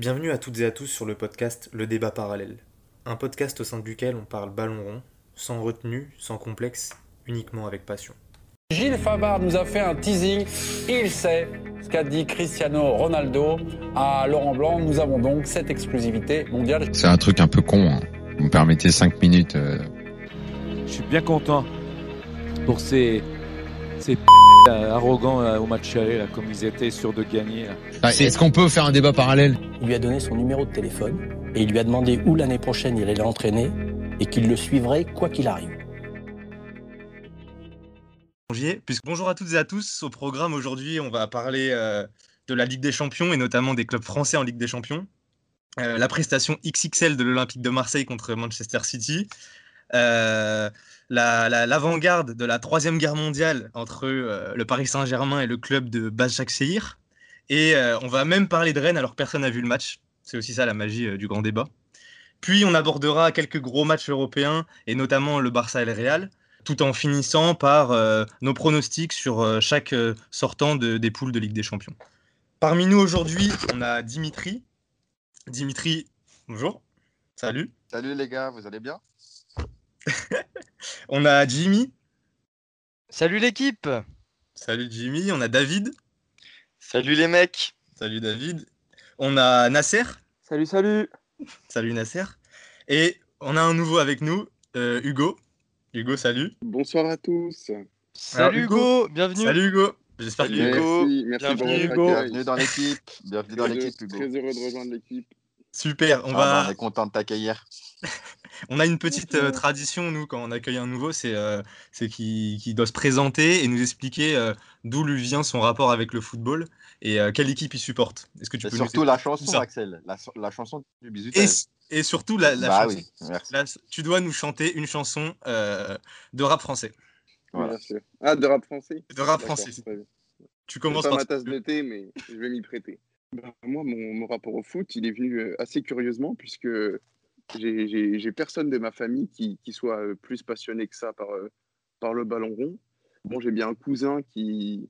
Bienvenue à toutes et à tous sur le podcast Le Débat Parallèle, un podcast au sein duquel on parle ballon rond, sans retenue, sans complexe, uniquement avec passion. Gilles Favard nous a fait un teasing, il sait ce qu'a dit Cristiano Ronaldo à Laurent Blanc, nous avons donc cette exclusivité mondiale. C'est un truc un peu con, hein. Vous me permettez 5 minutes. Je suis bien content pour ces arrogants là, au match aller, là, comme ils étaient sûrs de gagner. Ah, est-ce qu'on peut faire un débat parallèle? Il lui a donné son numéro de téléphone et il lui a demandé où l'année prochaine il allait entraîner et qu'il le suivrait quoi qu'il arrive. Bonjour à toutes et à tous. Au programme aujourd'hui, on va parler de la Ligue des Champions et notamment des clubs français en Ligue des Champions. La prestation XXL de l'Olympique de Marseille contre Manchester City. L'avant-garde de la Troisième Guerre mondiale entre le Paris Saint-Germain et le club de Başakşehir. Et on va même parler de Rennes alors que personne n'a vu le match. C'est aussi ça la magie du grand débat. Puis on abordera quelques gros matchs européens et notamment le Barça et le Real, tout en finissant par nos pronostics sur chaque sortant des poules de Ligue des Champions. Parmi nous aujourd'hui, on a Dimitri. Dimitri, bonjour. Salut. Salut les gars, vous allez bien? On a Jimmy. Salut l'équipe. Salut Jimmy. On a David. Salut les mecs. Salut David. On a Nasser. Salut, salut. Salut Nasser. Et on a un nouveau avec nous, Hugo. Hugo, salut. Bonsoir à tous. Salut Hugo, bienvenue. Salut Hugo. J'espère que Hugo. Bienvenue dans l'équipe. Bienvenue dans l'équipe, Hugo. Très heureux de rejoindre l'équipe. Super, on est content de t'accueillir. On a une petite tradition, nous, quand on accueille un nouveau, c'est qu'il doit se présenter et nous expliquer d'où lui vient son rapport avec le football et quelle équipe il supporte. Est-ce que tu peux surtout la chanson, Axel, la chanson du bisutage. Et surtout, la chanson. Oui, merci. Tu dois nous chanter une chanson de rap français. Voilà. Ah, de rap français. De rap français. Tu commences par... C'est pas ma tasse de thé, mais je vais m'y prêter. Bah, moi, mon rapport au foot, il est venu assez curieusement, puisque j'ai personne de ma famille qui soit plus passionné que ça par le ballon rond. Bon, j'ai bien un cousin qui,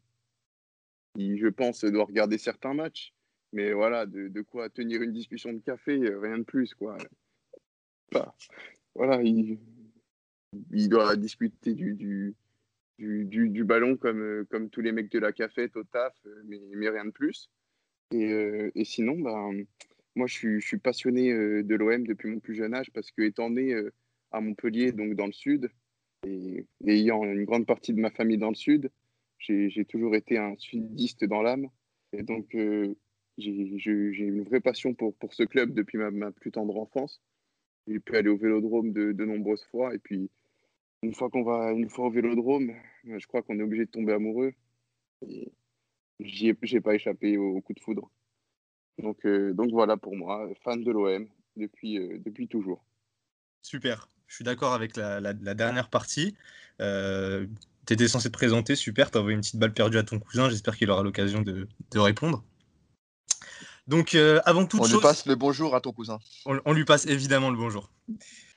je pense, doit regarder certains matchs. Mais voilà, de quoi tenir une discussion de café, rien de plus, quoi. Bah, voilà, il doit discuter du ballon comme tous les mecs de la cafette au taf, mais rien de plus. Et sinon, ben, moi, je suis passionné de l'OM depuis mon plus jeune âge parce que, étant né à Montpellier, donc dans le sud, et ayant une grande partie de ma famille dans le sud, j'ai toujours été un sudiste dans l'âme. Et donc, j'ai une vraie passion pour ce club depuis ma plus tendre enfance. J'ai pu aller au Vélodrome de nombreuses fois. Et puis, une fois au Vélodrome, je crois qu'on est obligé de tomber amoureux. Et j'ai pas échappé au coup de foudre. Donc voilà pour moi, fan de l'OM depuis toujours. Super, je suis d'accord avec la dernière partie. Tu étais censé te présenter, super, tu as envoyé une petite balle perdue à ton cousin, j'espère qu'il aura l'occasion de répondre. Donc, avant toute chose... On lui passe le bonjour à ton cousin. On lui passe évidemment le bonjour.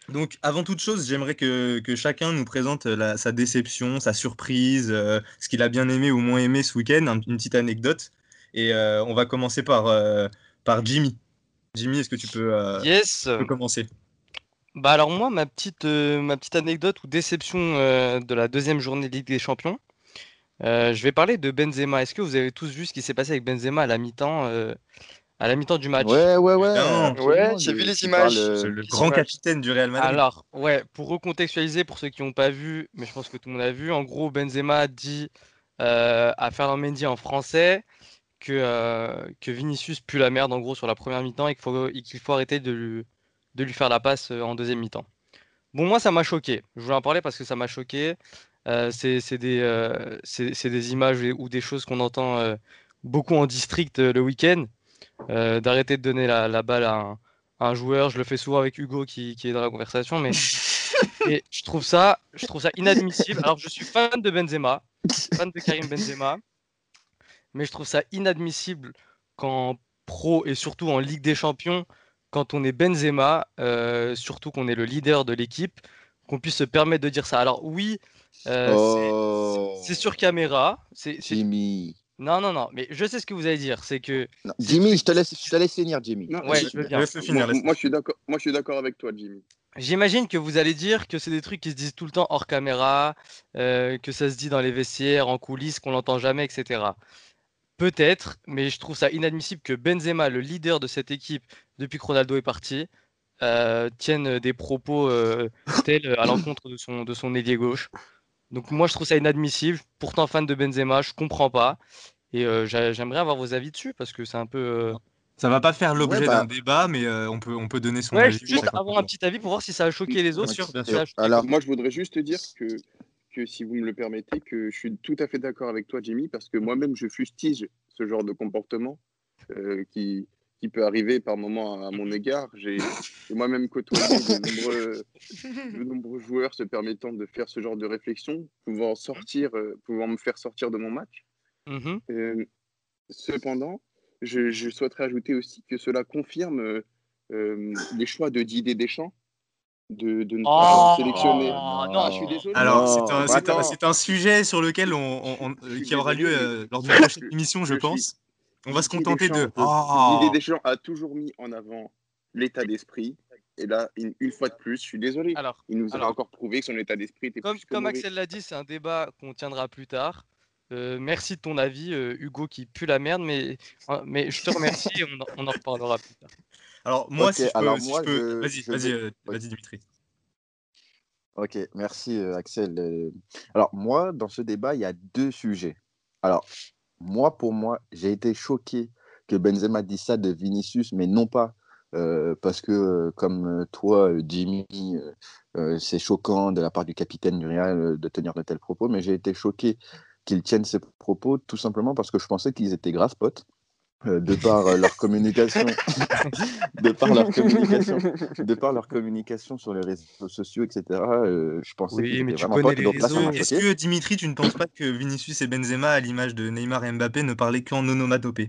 Donc, avant toute chose, j'aimerais que chacun nous présente sa déception, sa surprise, ce qu'il a bien aimé ou moins aimé ce week-end, une petite anecdote. Et on va commencer par Jimmy. Jimmy, est-ce que tu peux commencer? Bah alors moi, ma petite anecdote ou déception de la deuxième journée de Ligue des Champions, je vais parler de Benzema. Est-ce que vous avez tous vu ce qui s'est passé avec Benzema à la mi-temps du match? Ouais. Non, j'ai vu les images. Le grand capitaine du Real Madrid. Alors, ouais, pour recontextualiser, pour ceux qui n'ont pas vu, mais je pense que tout le monde a vu, en gros, Benzema dit à Fernand Mendy en français que Vinicius pue la merde, en gros, sur la première mi-temps et qu'il faut arrêter de lui faire la passe en deuxième mi-temps. Bon, moi, ça m'a choqué. Je voulais en parler parce que ça m'a choqué. C'est des images ou des choses qu'on entend beaucoup en district le week-end. D'arrêter de donner la balle à un joueur. Je le fais souvent avec Hugo qui est dans la conversation, mais et je trouve ça inadmissible. Alors je suis fan de Benzema, fan de Karim Benzema, mais je trouve ça inadmissible qu'en pro et surtout en Ligue des Champions, quand on est Benzema, surtout qu'on est le leader de l'équipe, qu'on puisse se permettre de dire ça. Alors oui, c'est sur caméra, c'est Jimmy. Non, mais je sais ce que vous allez dire, c'est que... Non, Jimmy, je te laisse finir, Jimmy. Non, ouais, je veux bien. Moi, je suis d'accord avec toi, Jimmy. J'imagine que vous allez dire que c'est des trucs qui se disent tout le temps hors caméra, que ça se dit dans les vestiaires, en coulisses, qu'on l'entend jamais, etc. Peut-être, mais je trouve ça inadmissible que Benzema, le leader de cette équipe depuis que Ronaldo est parti, tienne des propos tels à l'encontre de son ailier gauche. Donc moi, je trouve ça inadmissible. Pourtant, fan de Benzema, je comprends pas. Et j'aimerais avoir vos avis dessus parce que c'est un peu... Ça va pas faire l'objet d'un débat, mais on peut donner son avis. Juste avoir un petit avis pour voir si ça a choqué les autres. Bien sûr. Alors moi, je voudrais juste te dire que si vous me le permettez, que je suis tout à fait d'accord avec toi, Jimmy, parce que moi-même, je fustige ce genre de comportement qui peut arriver par moments à mon égard. J'ai moi-même côtoyé de nombreux joueurs se permettant de faire ce genre de réflexion, pouvant me faire sortir de mon match. Mm-hmm. Cependant, je souhaiterais ajouter aussi que cela confirme les choix de Didier Deschamps de ne pas sélectionner. Non, je suis désolé. Alors, c'est un sujet sur lequel qui aura lieu lors de la prochaine émission, je pense. On va se contenter de... Didier Deschamps a toujours mis en avant l'état d'esprit. Et là, une fois de plus, je suis désolé. Il nous a encore prouvé que son état d'esprit était comme Axel l'a dit, c'est un débat qu'on tiendra plus tard. Merci de ton avis, Hugo, qui pue la merde, mais je te remercie et on en reparlera plus tard. Alors, moi, okay, si je peux... Vas-y, Dimitri. Ok, merci, Axel. Alors, moi, dans ce débat, il y a deux sujets. Alors, pour moi, j'ai été choqué que Benzema dise ça de Vinicius, mais non pas parce que, comme toi, Jimmy, c'est choquant de la part du capitaine du Real de tenir de tels propos, mais j'ai été choqué qu'ils tiennent ces propos tout simplement parce que je pensais qu'ils étaient grave potes de par leur communication sur les réseaux sociaux, etc. Je pensais qu'ils étaient vraiment potes. Est-ce que, Dimitri, tu ne penses pas que Vinicius et Benzema, à l'image de Neymar et Mbappé, ne parlaient qu'en onomatopée?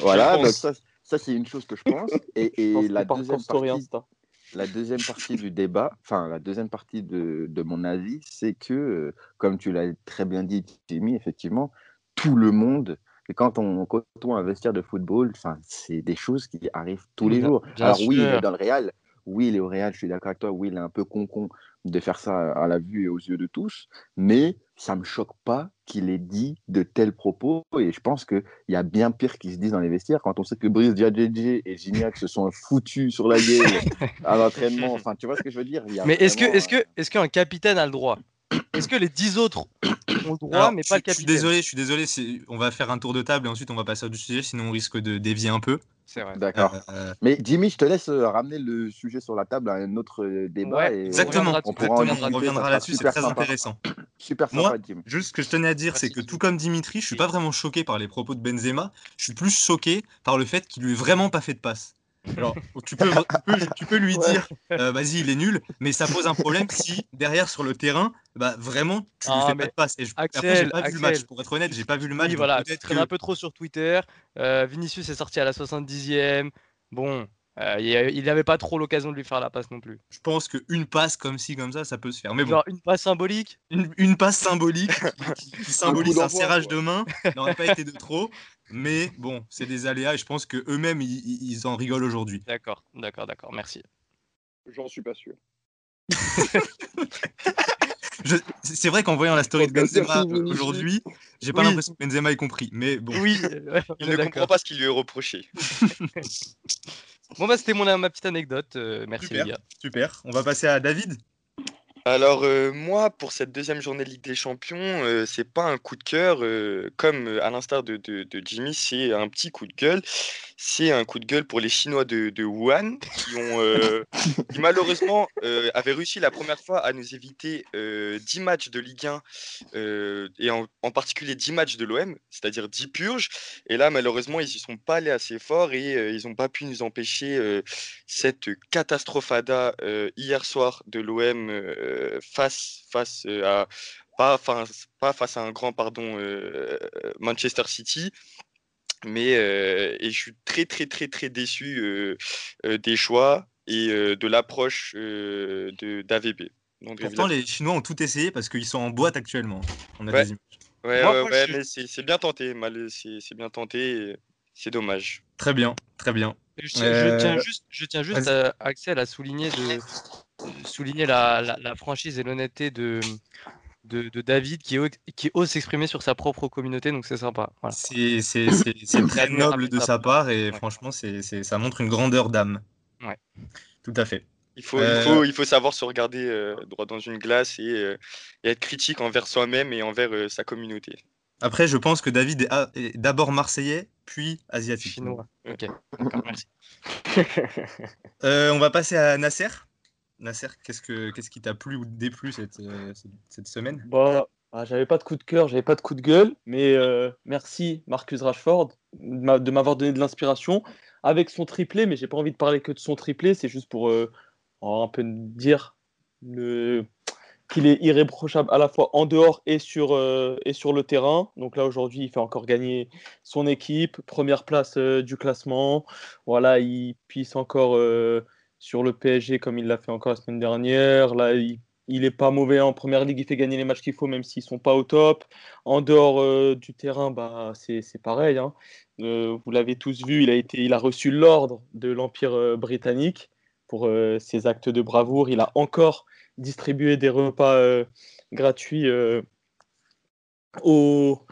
Voilà, donc ça c'est une chose que je pense. Et la deuxième partie du débat, enfin la deuxième partie de mon avis, c'est que, comme tu l'as très bien dit, Jimmy, effectivement, tout le monde, quand on côtoie un vestiaire de football, c'est des choses qui arrivent tous les jours. Alors oui, il est dans le Real, je suis d'accord avec toi, il est un peu con de faire ça à la vue et aux yeux de tous, mais ça ne me choque pas qu'il ait dit de tels propos, et je pense qu'il y a bien pire qui se disent dans les vestiaires, quand on sait que Brice Diadjedje et Gignac se sont foutus sur la gueule à l'entraînement, enfin tu vois ce que je veux dire. Mais est-ce qu'un capitaine a le droit ? Est-ce que les 10 autres ont le droit, mais pas le capitaine ? Je suis désolé, on va faire un tour de table et ensuite on va passer au sujet, sinon on risque de dévier un peu. C'est vrai. D'accord. Mais Jimmy, je te laisse ramener le sujet sur la table à un autre débat. Ouais, et exactement. On reviendra là-dessus, c'est très intéressant. Super sympa, moi, Jimmy. Juste ce que je tenais à dire, c'est que tout comme Dimitri, je ne suis pas vraiment choqué par les propos de Benzema, je suis plus choqué par le fait qu'il lui ait vraiment pas fait de passe. Alors, tu peux lui dire vas-y, il est nul, mais ça pose un problème si derrière sur le terrain, vraiment tu lui fais pas de passe. Et Axel, j'ai pas vu le match, pour être honnête, j'ai pas vu le match. Oui, voilà, tu traînes un peu trop sur Twitter. Vinicius est sorti à la 70e. Bon, il n'avait pas trop l'occasion de lui faire la passe non plus. Je pense qu'une passe comme ça peut se faire. Mais genre une passe symbolique. Une passe symbolique qui symbolise un serrage de main n'aurait pas été de trop. Mais bon, c'est des aléas et je pense qu'eux-mêmes, ils en rigolent aujourd'hui. D'accord, merci. J'en suis pas sûr. C'est vrai qu'en voyant la story de Benzema aujourd'hui, j'ai pas l'impression que Benzema ait compris. Mais bon, il ne comprend pas ce qui lui est reproché. Bon, c'était ma petite anecdote. Merci, les gars. Super, on va passer à David. Alors moi, pour cette deuxième journée de Ligue des Champions, c'est pas un coup de cœur, comme à l'instar de Jimmy, c'est un petit coup de gueule. C'est un coup de gueule pour les Chinois de Wuhan, qui malheureusement avaient réussi la première fois à nous éviter 10 matchs de Ligue 1, et en particulier 10 matchs de l'OM, c'est-à-dire 10 purges. Et là, malheureusement, ils n'y sont pas allés assez fort et ils n'ont pas pu nous empêcher cette catastrophada hier soir de l'OM. Face à un grand Manchester City, mais et je suis très très très très déçu des choix et de l'approche d'AVB. Pourtant les Chinois ont tout essayé parce qu'ils sont en boîte actuellement. On a des images. Ouais, mais c'est bien tenté, c'est bien tenté, et c'est dommage. Très bien, très bien. Je tiens juste à Axel à souligner la franchise et l'honnêteté de David qui ose s'exprimer sur sa propre communauté, donc c'est sympa. Voilà. C'est très noble de sa part et franchement, ça montre une grandeur d'âme. Ouais. Tout à fait. Il faut savoir se regarder droit dans une glace et être critique envers soi-même et envers sa communauté. Après, je pense que David est d'abord marseillais, puis asiatique. Chinois. Ok, d'accord, merci. On va passer à Nasser. Nasser, qu'est-ce qui t'a plu ou déplu cette semaine ? Bon, j'avais pas de coup de cœur, j'avais pas de coup de gueule, mais merci Marcus Rashford de m'avoir donné de l'inspiration avec son triplé, mais j'ai pas envie de parler que de son triplé, c'est juste pour un peu dire qu'il est irréprochable à la fois en dehors et sur le terrain. Donc là, aujourd'hui, il fait encore gagner son équipe. Première place du classement. Voilà, il pisse encore sur le PSG comme il l'a fait encore la semaine dernière. Là, il n'est pas mauvais en première ligue. Il fait gagner les matchs qu'il faut, même s'ils ne sont pas au top. En dehors du terrain, c'est pareil. Hein. Vous l'avez tous vu, il a reçu l'ordre de l'Empire britannique pour ses actes de bravoure. Il a encore distribuer des repas gratuits aux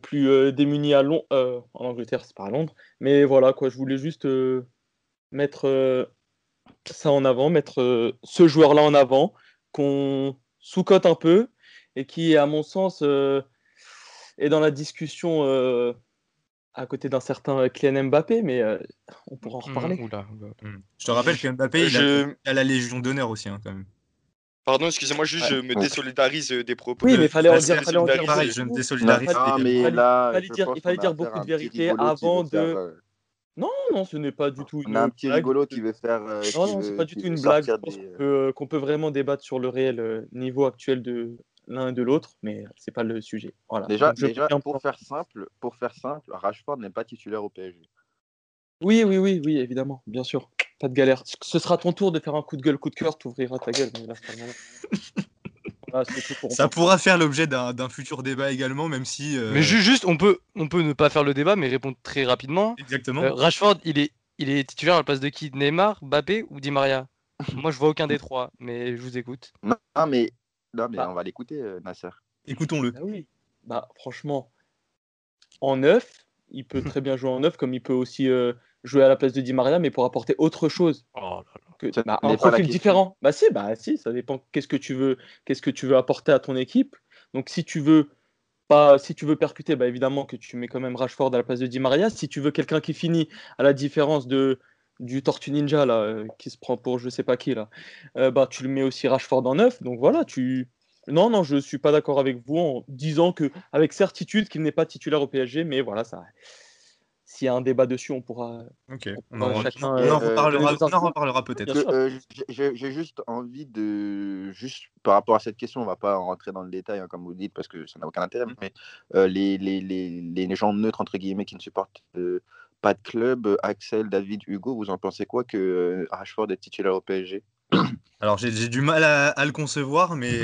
plus démunis à Londres, en Angleterre, c'est pas à Londres, mais voilà quoi, je voulais juste mettre ça en avant, mettre ce joueur-là en avant, qu'on sous-cote un peu et qui, à mon sens, est dans la discussion à côté d'un certain Kylian Mbappé, mais on pourra en reparler. Je te rappelle que Mbappé, il a la Légion d'honneur aussi hein, quand même. Pardon, excusez-moi, je me désolidarise des propos. Oui, mais il fallait en dire. Pareil, je me désolidarise. Il fallait dire beaucoup de vérité avant de... Non, ce n'est pas du tout une blague. On a un petit rigolo qui veut faire... Non, ce n'est pas du tout une blague. Je pense qu'on peut vraiment débattre sur le réel niveau actuel de l'un et de l'autre, mais c'est pas le sujet. Voilà. Déjà pour faire simple, Rashford n'est pas titulaire au PSG. Oui, évidemment, bien sûr. Pas de galère. Ce sera ton tour de faire un coup de gueule, coup de cœur, t'ouvriras ta gueule. Mais là, voilà, ça pourra faire l'objet d'un futur débat également, même si... Mais juste, on peut ne pas faire le débat, mais répondre très rapidement. Exactement. Rashford, il est titulaire à la place de qui ? Neymar, Mbappé ou Di María ? Moi, je vois aucun des trois, mais je vous écoute. Non, mais on va l'écouter, Nasser. Écoutons-le. Ah oui. Franchement, en 9, il peut très bien jouer en 9, comme il peut aussi jouer à la place de Di María, mais pour apporter autre chose. Oh là là. Un profil différent. Si, ça dépend. Qu'est-ce que tu veux apporter à ton équipe. Donc, si tu veux percuter, évidemment que tu mets quand même Rashford à la place de Di María. Si tu veux quelqu'un qui finit à la différence du Tortue Ninja là, qui se prend pour je sais pas qui là, tu le mets aussi Rashford en 9, donc voilà, non, je suis pas d'accord avec vous en disant que avec certitude qu'il n'est pas titulaire au PSG, mais voilà, ça, s'il y a un débat dessus, on pourra. Ok. On en reparlera peut-être. J'ai juste envie par rapport à cette question, on va pas en rentrer dans le détail hein, comme vous dites parce que ça n'a aucun intérêt, mais les gens neutres entre guillemets qui ne supportent pas de club, Axel, David, Hugo, vous en pensez quoi que Rashford est titulaire au PSG ? Alors j'ai du mal à le concevoir, mais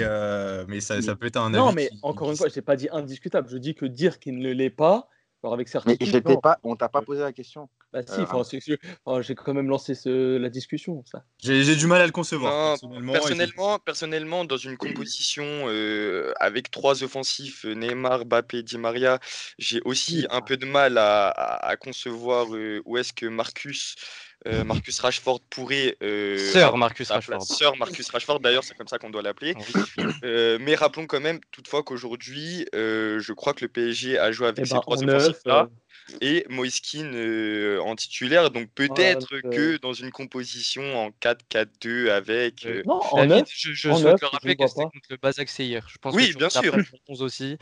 ça peut être un avis. Non, mais encore une fois, je n'ai pas dit indiscutable. Je dis que dire qu'il ne l'est pas, alors avec certitude. Mais on ne t'a pas posé la question. J'ai quand même lancé la discussion. Ça. J'ai du mal à le concevoir. Personnellement, dans une composition avec trois offensifs, Neymar, Mbappé, Di María, j'ai aussi un peu de mal à concevoir où est-ce que Marcus Rashford pourrait... Sir Marcus Rashford. Sir Marcus Rashford, d'ailleurs, c'est comme ça qu'on doit l'appeler. Mais rappelons quand même, toutefois, qu'aujourd'hui, je crois que le PSG a joué avec ces trois offensifs-là. Et Moise Kean en titulaire, donc peut-être que dans une composition en 4-4-2 avec... non, en 9, je souhaite le rappeler que c'était contre le Başakşehir. Oui, bien sûr. Aussi,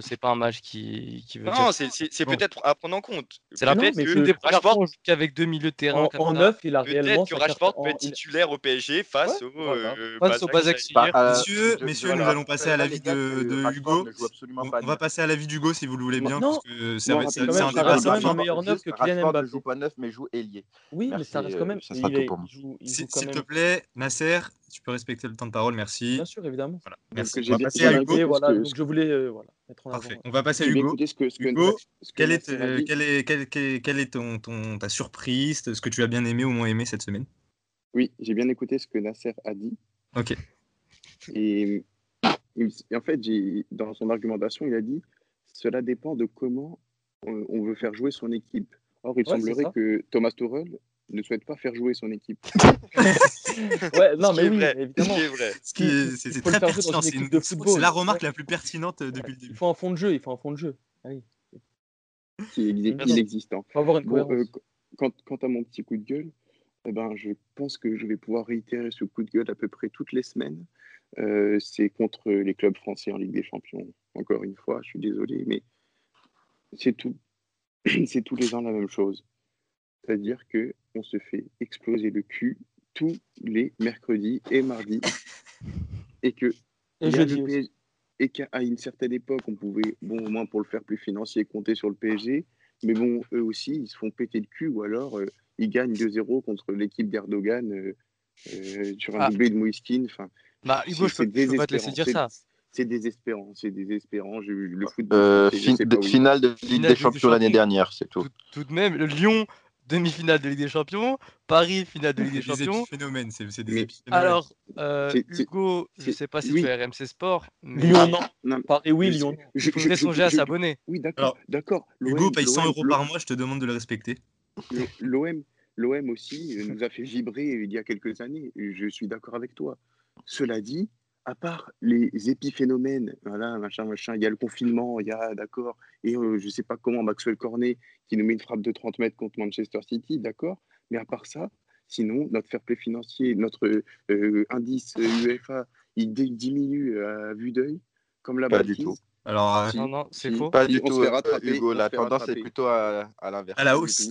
c'est pas un match qui veut dire... Non, c'est peut-être à prendre en compte. C'est la peine que Rashford qu'avec deux milieux de terrain... En 9, il a réellement... Peut-être que Rashford peut être titulaire au PSG face au Başakşehir. Messieurs, nous allons passer à l'avis de Hugo. On va passer à l'avis d'Hugo, si vous le voulez bien, parce que c'est un ça reste quand même un meilleur 9 que Kylian Mbappé. Il ne joue pas 9, mais joue ailier. Oui, mais ça reste quand même. Ça sera tout pour moi. S'il te plaît, Nasser, tu peux respecter le temps de parole, merci. Bien sûr, évidemment. Voilà. Merci. On va passer à Hugo. Je voulais mettre en avant. Parfait. On va passer à Hugo. Hugo, quelle est ta surprise, ce que tu as bien aimé ou moins aimé cette semaine? Oui, j'ai bien écouté ce que Nasser a dit. Ok. Et en fait, dans son argumentation, il a dit « Cela dépend de comment on veut faire jouer son équipe. » Or, il semblerait que Thomas Tuchel ne souhaite pas faire jouer son équipe. Ouais, non, mais oui, évidemment. C'est très pertinent. C'est la remarque la plus pertinente depuis le début. Il faut un fond de jeu. Allez. Qui est inexistant. Il faut avoir une cohérence. Quant à mon petit coup de gueule, je pense que je vais pouvoir réitérer ce coup de gueule à peu près toutes les semaines. C'est contre les clubs français en Ligue des Champions. Encore une fois, je suis désolé, mais c'est tous les ans la même chose. C'est-à-dire qu'on se fait exploser le cul tous les mercredis et mardis. Et qu'à une certaine époque, on pouvait, au moins pour le faire plus financier, compter sur le PSG. Mais eux aussi, ils se font péter le cul ou alors... il gagne 2-0 contre l'équipe d'Erdogan sur un doublé de Moise Kean. Hugo, je peux pas te laisser dire ça. C'est désespérant. J'ai eu le football. Finale de Ligue des Champions l'année dernière, c'est tout. Tout de même, Lyon, demi-finale de Ligue des Champions. Paris, finale de Ligue des Champions. Phénomène, c'est des épiphénomènes. Alors, Hugo, je ne sais pas si tu es RMC Sport. Lyon, non. Paris, oui, Lyon. Il faudrait songer à s'abonner. Oui, d'accord. Hugo paye 100 euros par mois, je te demande de le respecter. L'OM aussi nous a fait vibrer il y a quelques années, je suis d'accord avec toi. Cela dit, à part les épiphénomènes, voilà, machin, il y a le confinement, il y a, d'accord, et je ne sais pas comment Maxwell Cornet qui nous met une frappe de 30 mètres contre Manchester City, d'accord, mais à part ça, sinon, notre fair play financier, notre indice UEFA, il diminue à vue d'œil, comme la bas du tout. Alors, non, c'est faux. Pas du tout, Hugo. La tendance est plutôt à l'inverse. À la hausse.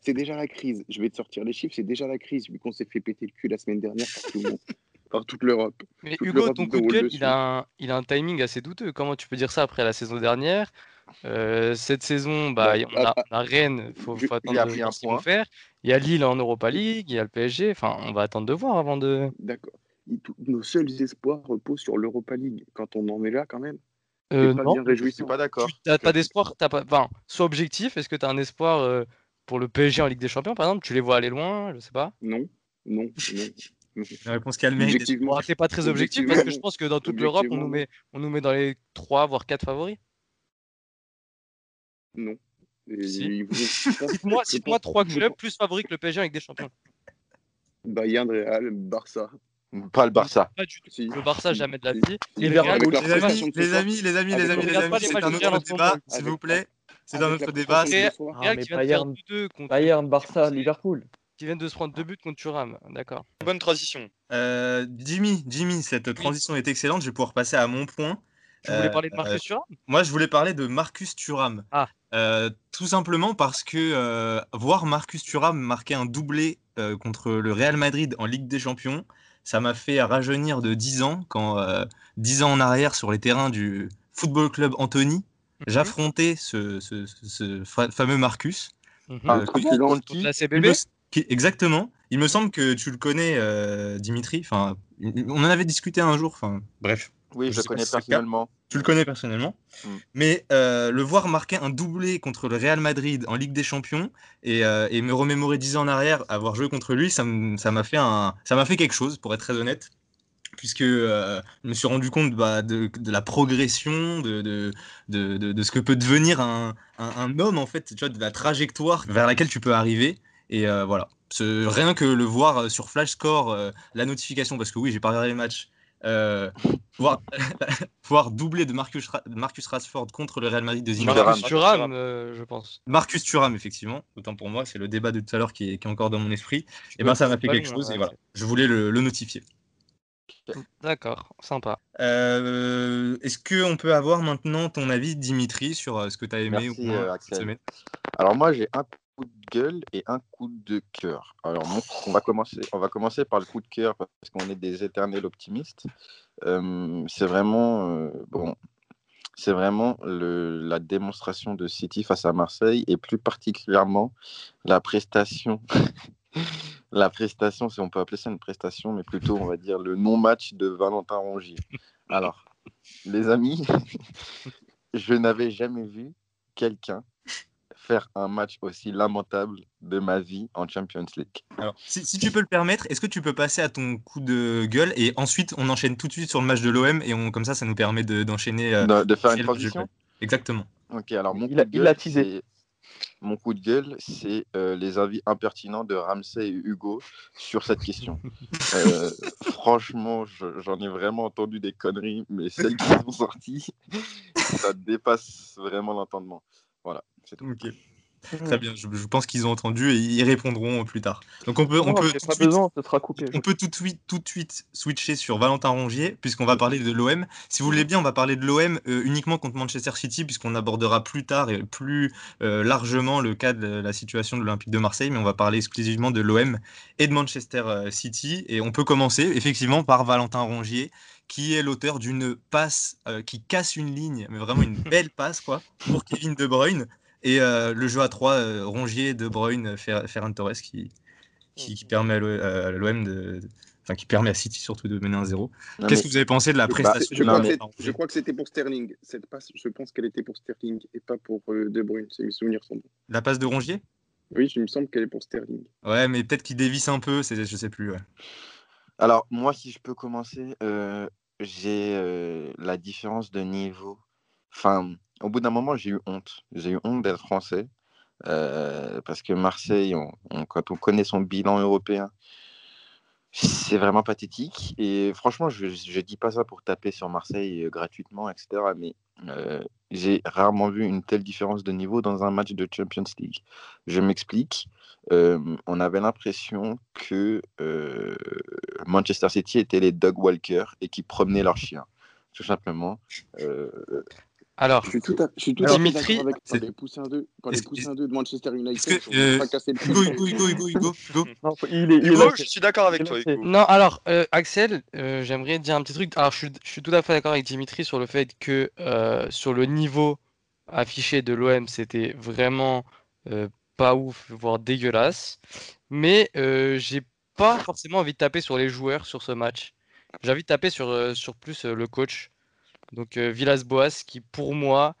C'est déjà la crise. Je vais te sortir les chiffres. C'est déjà la crise, vu qu'on s'est fait péter le cul la semaine dernière par tout le monde, par toute l'Europe. Mais toute Hugo, l'Europe ton coup de gueule, il a un timing assez douteux. Comment tu peux dire ça après la saison dernière? Cette saison, on a Rennes. Faut attendre de voir ce qu'ils vont faire. Il y a Lille en Europa League. Il y a le PSG. Enfin, on va attendre de voir avant de. D'accord. Nos seuls espoirs reposent sur l'Europa League. Quand on en est là, quand même. Non, je suis pas d'accord. Tu n'as pas d'espoir, sois objectif. Est-ce que tu as un espoir pour le PSG en Ligue des Champions, par exemple? Tu les vois aller loin, je sais pas. Non. La réponse calme. Objectivement, c'est pas très objectif parce que je pense que dans toute l'Europe, on nous met dans les 3 voire 4 favoris. Non. Si. Cite-moi 3 clubs plus favoris que le PSG en Ligue des Champions. Bayern, Real, Barça. Pas le Barça. Pas du tout. Si. Le Barça, jamais de la vie. Les amis, c'est un autre débat, s'il vous plaît. C'est un autre débat. Bayern, Barça, Liverpool. Qui viennent de se prendre 2 buts contre Thuram. D'accord. Bonne transition. Jimmy, cette transition est excellente. Je vais pouvoir passer à mon point. Tu voulais parler de Marcus Thuram ? Moi, je voulais parler de Marcus Thuram. Tout simplement parce que voir Marcus Thuram marquer un doublé contre le Real Madrid en Ligue des Champions, ça m'a fait rajeunir de 10 ans, quand 10 ans en arrière, sur les terrains du Football Club Antony, j'affrontais ce fameux Marcus. Exactement. Il me semble que tu le connais, Dimitri. Enfin, on en avait discuté un jour. Enfin, bref. Oui, je le connais personnellement. Tu le connais personnellement. Mais le voir marquer un doublé contre le Real Madrid en Ligue des Champions et me remémorer 10 ans en arrière, avoir joué contre lui, ça m'a fait quelque chose, pour être très honnête. Puisque je me suis rendu compte de la progression, de ce que peut devenir un homme, en fait, tu vois, de la trajectoire vers laquelle tu peux arriver. Et voilà. Rien que le voir sur Flash Score, la notification, parce que oui, j'ai pas regardé les matchs. Pouvoir doubler de Marcus Rashford contre le Real Madrid de Zidane. Marcus Thuram, je pense. Marcus Thuram, effectivement. Autant pour moi, c'est le débat de tout à l'heure qui est encore dans mon esprit. Ça m'a fait quelque chose et voilà. Je voulais le notifier. D'accord, sympa. Est-ce qu'on peut avoir maintenant ton avis, Dimitri, sur ce que tu as aimé? Merci, ou moins, Axel. Cette semaine. Alors moi, j'ai un coup de gueule et un coup de cœur. Alors, on va commencer par le coup de cœur parce qu'on est des éternels optimistes. C'est vraiment c'est vraiment la démonstration de City face à Marseille, et plus particulièrement la prestation, si on peut appeler ça une prestation, mais plutôt, on va dire, le non-match de Valentin Rongier. Alors, les amis, je n'avais jamais vu quelqu'un faire un match aussi lamentable de ma vie en Champions League. Alors, si tu peux le permettre, est-ce que tu peux passer à ton coup de gueule et ensuite on enchaîne tout de suite sur le match de l'OM et comme ça, ça nous permet d'enchaîner. De faire une transition. Exactement. Ok, alors il a teasé. Mon coup de gueule, c'est les avis impertinents de Ramsey et Hugo sur cette question. Franchement, j'en ai vraiment entendu des conneries, mais celles qui sont sorties, ça dépasse vraiment l'entendement. Voilà, c'est tout. Okay. Très bien, je pense qu'ils ont entendu et ils répondront plus tard. Donc on peut tout de suite switcher sur Valentin Rongier puisqu'on va parler de l'OM. Si vous voulez bien, on va parler de l'OM uniquement contre Manchester City puisqu'on abordera plus tard et plus largement le cas de la situation de l'Olympique de Marseille, mais on va parler exclusivement de l'OM et de Manchester City. Et on peut commencer effectivement par Valentin Rongier, qui est l'auteur d'une passe qui casse une ligne, mais vraiment une belle passe quoi, pour Kevin De Bruyne. Et le jeu à 3, Rongier, De Bruyne, Ferran Torres, qui permet à l'OM qui permet à City surtout de mener 1-0. Qu'est-ce que vous avez pensé de la prestation je crois que c'était pour Sterling. Cette passe, je pense qu'elle était pour Sterling et pas pour De Bruyne, si mes souvenirs sont bons. La passe de Rongier ? Oui, il me semble qu'elle est pour Sterling. Ouais, mais peut-être qu'il dévisse un peu, je sais plus. Ouais. Alors, moi, si je peux commencer, j'ai la différence de niveau. Enfin, au bout d'un moment, j'ai eu honte. J'ai eu honte d'être français parce que Marseille, quand on connaît son bilan européen, c'est vraiment pathétique. Et franchement, je ne dis pas ça pour taper sur Marseille gratuitement, etc. Mais j'ai rarement vu une telle différence de niveau dans un match de Champions League. Je m'explique. On avait l'impression que Manchester City étaient les dog walkers et qui promenaient leurs chiens, tout simplement. Alors, je suis tout à fait Dimitri, d'accord avec quand les poussins 2 de Manchester United ne pas casser le pied. Hugo. Non, Hugo, je suis d'accord avec toi. Hugo. Non, alors, Axel, j'aimerais dire un petit truc. Alors, je suis tout à fait d'accord avec Dimitri sur le fait que sur le niveau affiché de l'OM, c'était vraiment pas ouf, voire dégueulasse. Mais j'ai pas forcément envie de taper sur les joueurs sur ce match. J'ai envie de taper sur plus le coach. Donc Villas-Boas qui pour moi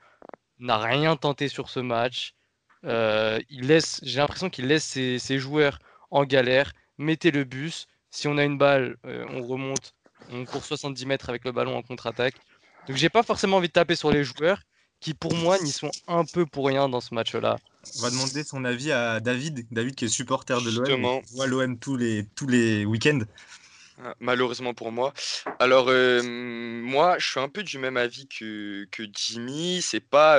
n'a rien tenté sur ce match, j'ai l'impression qu'il laisse ses joueurs en galère. Mettez le bus, si on a une balle on remonte, on court 70 mètres avec le ballon en contre-attaque. Donc j'ai pas forcément envie de taper sur les joueurs qui pour moi n'y sont un peu pour rien dans ce match-là. On va demander son avis à David qui est supporter de l'OM, qui voit l'OM tous les week-ends. Malheureusement pour moi. Alors moi je suis un peu du même avis que Jimmy. C'est pas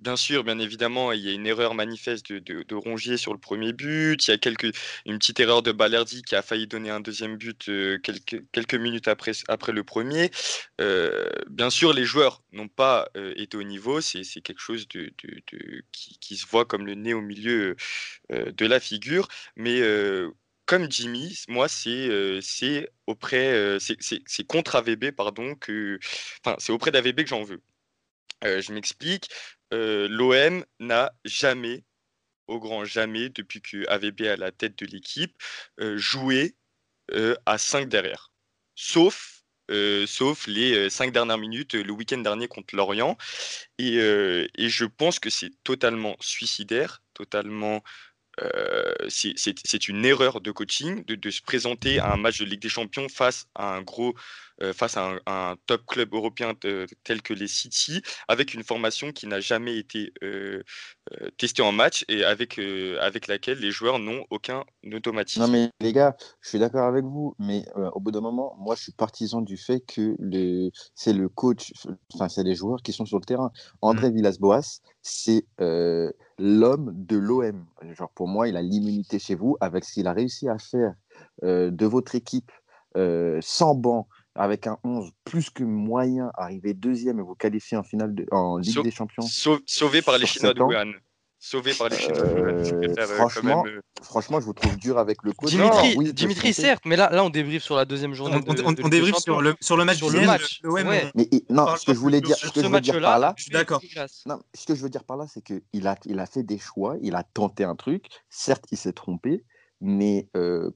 bien évidemment il y a une erreur manifeste de Rongier sur le premier but. Il y a une petite erreur de Balerdi qui a failli donner un deuxième but quelques minutes après le premier. Bien sûr les joueurs n'ont pas été au niveau. C'est quelque chose qui se voit comme le nez au milieu de la figure. Mais comme Jimmy, moi, c'est auprès d'AVB que j'en veux. Je m'explique. L'OM n'a jamais, au grand jamais, depuis que AVB est à la tête de l'équipe, joué à 5 derrière. Sauf les 5 dernières minutes le week-end dernier contre Lorient. Et je pense que c'est totalement suicidaire, totalement... c'est une erreur de coaching de se présenter à un match de Ligue des Champions face à un top club européen tel que les City, avec une formation qui n'a jamais été testée en match et avec laquelle les joueurs n'ont aucun automatisme. Non mais les gars, je suis d'accord avec vous, mais au bout d'un moment, moi je suis partisan du fait que c'est le coach, enfin c'est les joueurs qui sont sur le terrain. André Villas-Boas, c'est l'homme de l'OM. Genre pour moi, il a l'immunité chez vous avec ce qu'il a réussi à faire de votre équipe sans banc, avec un 11 plus que moyen, arriver deuxième et vous qualifier en finale en Ligue des Champions. Sauvé par les Chinois de Wuhan. Franchement, franchement, je vous trouve dur avec le coach. Dimitri, non, oui, Dimitri certes, mais là, on débriefe sur la deuxième journée. On débriefe sur le match. Sur le match. Ouais. Mais non, ce que je voulais dire, ce que je veux dire par là, c'est qu'il a fait des choix, il a tenté un truc. Certes, il s'est trompé. Mais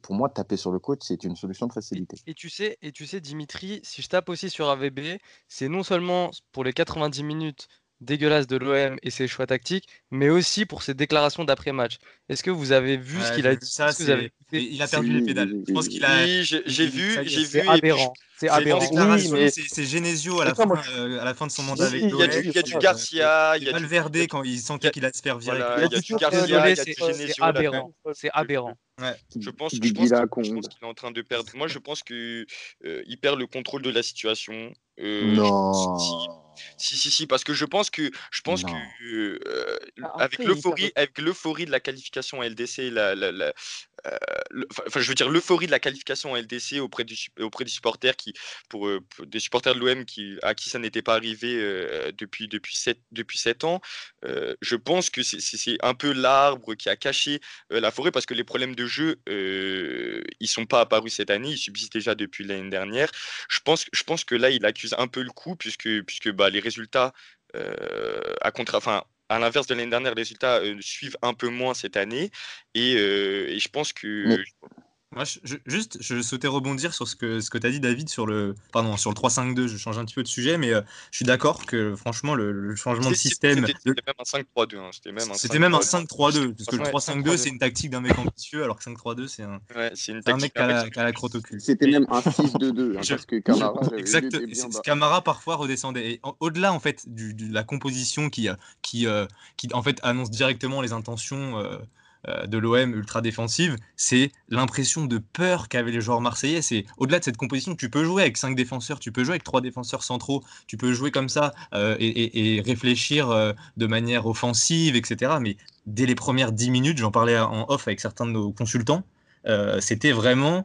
pour moi, taper sur le coach, c'est une solution de facilité. Et tu sais, Dimitri, si je tape aussi sur AVB, c'est non seulement pour les 90 minutes dégueulasses de l'OM et ses choix tactiques, mais aussi pour ses déclarations d'après-match. Est-ce que vous avez vu ce qu'il a dit? Il a perdu les pédales. Je pense qu'il a... Oui, j'ai vu. C'est aberrant. C'est aberrant. Oui, mais... C'est Genesio à la fin de son mandat avec l'OM. Il y a du Garcia, il y a Valverde quand il sent qu'il aspire virer. Il y a du Garcia, il y a du Genesio. C'est aberrant. C'est aberrant. Ouais. Je pense qu'il est en train de perdre. Moi, je pense qu'il perd le contrôle de la situation. Non. Si, parce que je pense qu'avec l'euphorie de la qualification en LDC, l'euphorie de la qualification en LDC auprès des supporters des supporters de l'OM à qui ça n'était pas arrivé depuis 7 ans. Je pense que c'est un peu l'arbre qui a caché la forêt, parce que les problèmes de jeu, ils ne sont pas apparus cette année, ils subsistent déjà depuis l'année dernière. Je pense que là, il accuse un peu le coup, puisque les résultats, à l'inverse de l'année dernière, les résultats suivent un peu moins cette année. Et je pense que... Mais... Moi, je souhaitais rebondir sur ce que tu as dit, David, sur le 3-5-2. Je change un petit peu de sujet, mais je suis d'accord que, franchement, le changement de système... C'était même un 5-3-2. Hein. C'était même un 5-3-2, parce que le 3-5-2, c'est une tactique d'un mec ambitieux, alors que 5-3-2, c'est un mec qui a la crotte au cul. C'était même un 6-2-2, hein, parce que Camara... Exact. Camara, parfois, redescendait. Et au-delà, en fait, de la composition qui en fait, annonce directement les intentions... de l'OM ultra défensive, c'est l'impression de peur qu'avaient les joueurs marseillais. C'est au-delà de cette composition, tu peux jouer avec 5 défenseurs, tu peux jouer avec 3 défenseurs centraux, tu peux jouer comme ça et réfléchir de manière offensive, etc. Mais dès les premières 10 minutes, j'en parlais en off avec certains de nos consultants, c'était vraiment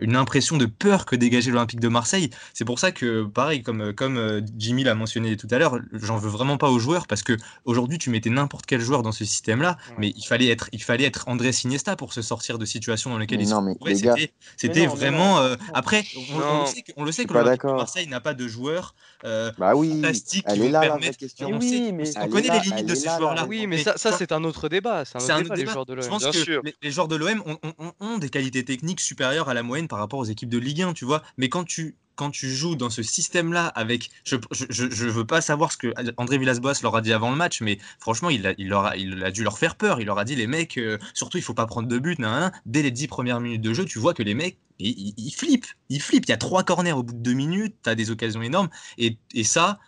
une impression de peur que dégageait l'Olympique de Marseille. C'est pour ça que, pareil, comme Jimmy l'a mentionné tout à l'heure, j'en veux vraiment pas aux joueurs, parce qu'aujourd'hui, tu mettais n'importe quel joueur dans ce système-là, mais il fallait être André Iniesta pour se sortir de situations dans lesquelles vraiment... Après, on le sait que l'Olympique de Marseille n'a pas de joueurs fantastiques qui vont permettre... On connaît les limites de ces joueurs-là. Oui, mais ça, c'est un autre débat. C'est un autre débat, les joueurs de l'OM. Je pense que les joueurs de l'OM ont des qualités techniques supérieures à la moyenne par rapport aux équipes de Ligue 1, tu vois. Mais quand tu joues dans ce système-là avec... Je veux pas savoir ce que André Villas-Boas leur a dit avant le match, mais franchement, il a dû leur faire peur. Il leur a dit, les mecs, surtout, il faut pas prendre de but. Dès les 10 premières minutes de jeu, tu vois que les mecs, ils flippent. Ils flippent. Il y a 3 corners au bout de 2 minutes. Tu as des occasions énormes. Et ça...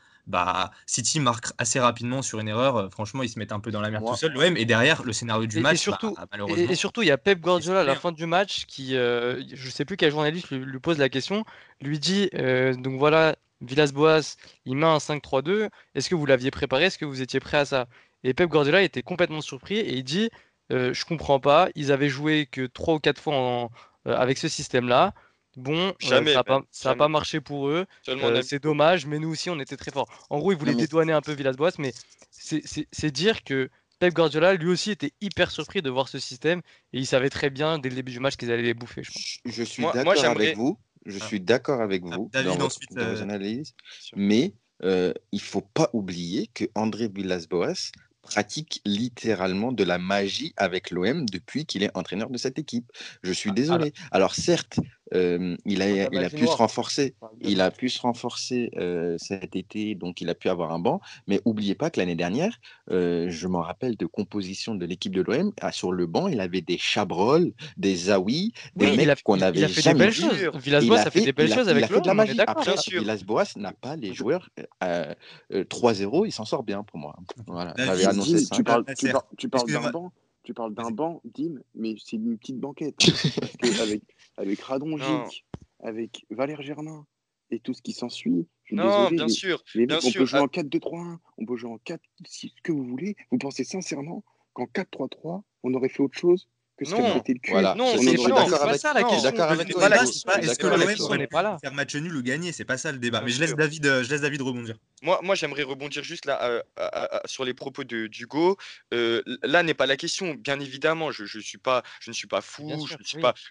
City marque assez rapidement sur une erreur. Franchement, ils se mettent un peu dans la merde tout seul, l'OM. Et derrière, le scénario du match, malheureusement... Et surtout, il y a Pep Guardiola, à la fin du match, qui, je ne sais plus quel journaliste lui pose la question, lui dit, donc voilà, Villas-Boas, il met un 5-3-2. Est-ce que vous l'aviez préparé? Est-ce que vous étiez prêt à ça? Et Pep Guardiola était complètement surpris et il dit, je ne comprends pas, ils avaient joué que 3 ou 4 fois avec ce système-là. Bon, jamais, ça n'a pas marché pour eux, c'est dommage, mais nous aussi on était très forts. En gros, ils voulaient dédouaner un peu Villas-Boas, mais c'est dire que Pep Guardiola lui aussi était hyper surpris de voir ce système et il savait très bien dès le début du match qu'ils allaient les bouffer. Je suis d'accord avec vous, David, dans ensuite, votre analyse, mais il faut pas oublier que André Villas-Boas pratique littéralement de la magie avec l'OM depuis qu'il est entraîneur de cette équipe. Je suis désolé. Alors certes, il a pu se renforcer cet été, donc il a pu avoir un banc, mais n'oubliez pas que l'année dernière, je m'en rappelle de composition de l'équipe de l'OM, sur le banc, il avait des Chabrol, des Zawi, mecs qu'on avait jamais vus. Villas-Boas a fait des belles choses avec l'OM. Il a fait de la magie. Après, Villas-Boas n'a pas les joueurs 3-0, il s'en sort bien pour moi. Voilà, j'avais annoncé ça. Tu parles d'un banc. Tu parles d'un banc, Dim, mais c'est une petite banquette. Parce que avec Radonjic, avec Valère Germain et tout ce qui s'ensuit, on peut jouer en 4-2-3-1, on peut jouer en 4, si ce que vous voulez. Vous pensez sincèrement qu'en 4-3-3, on aurait fait autre chose que ce qu'a pété le cul. Voilà. Non, c'est pas ça la question. Est-ce que l'OM n'est pas là faire match nul ou gagner, c'est pas ça le débat. Mais je laisse David rebondir. Moi, j'aimerais rebondir juste là sur les propos d'Hugo. Là n'est pas la question, bien évidemment. Je ne suis pas fou,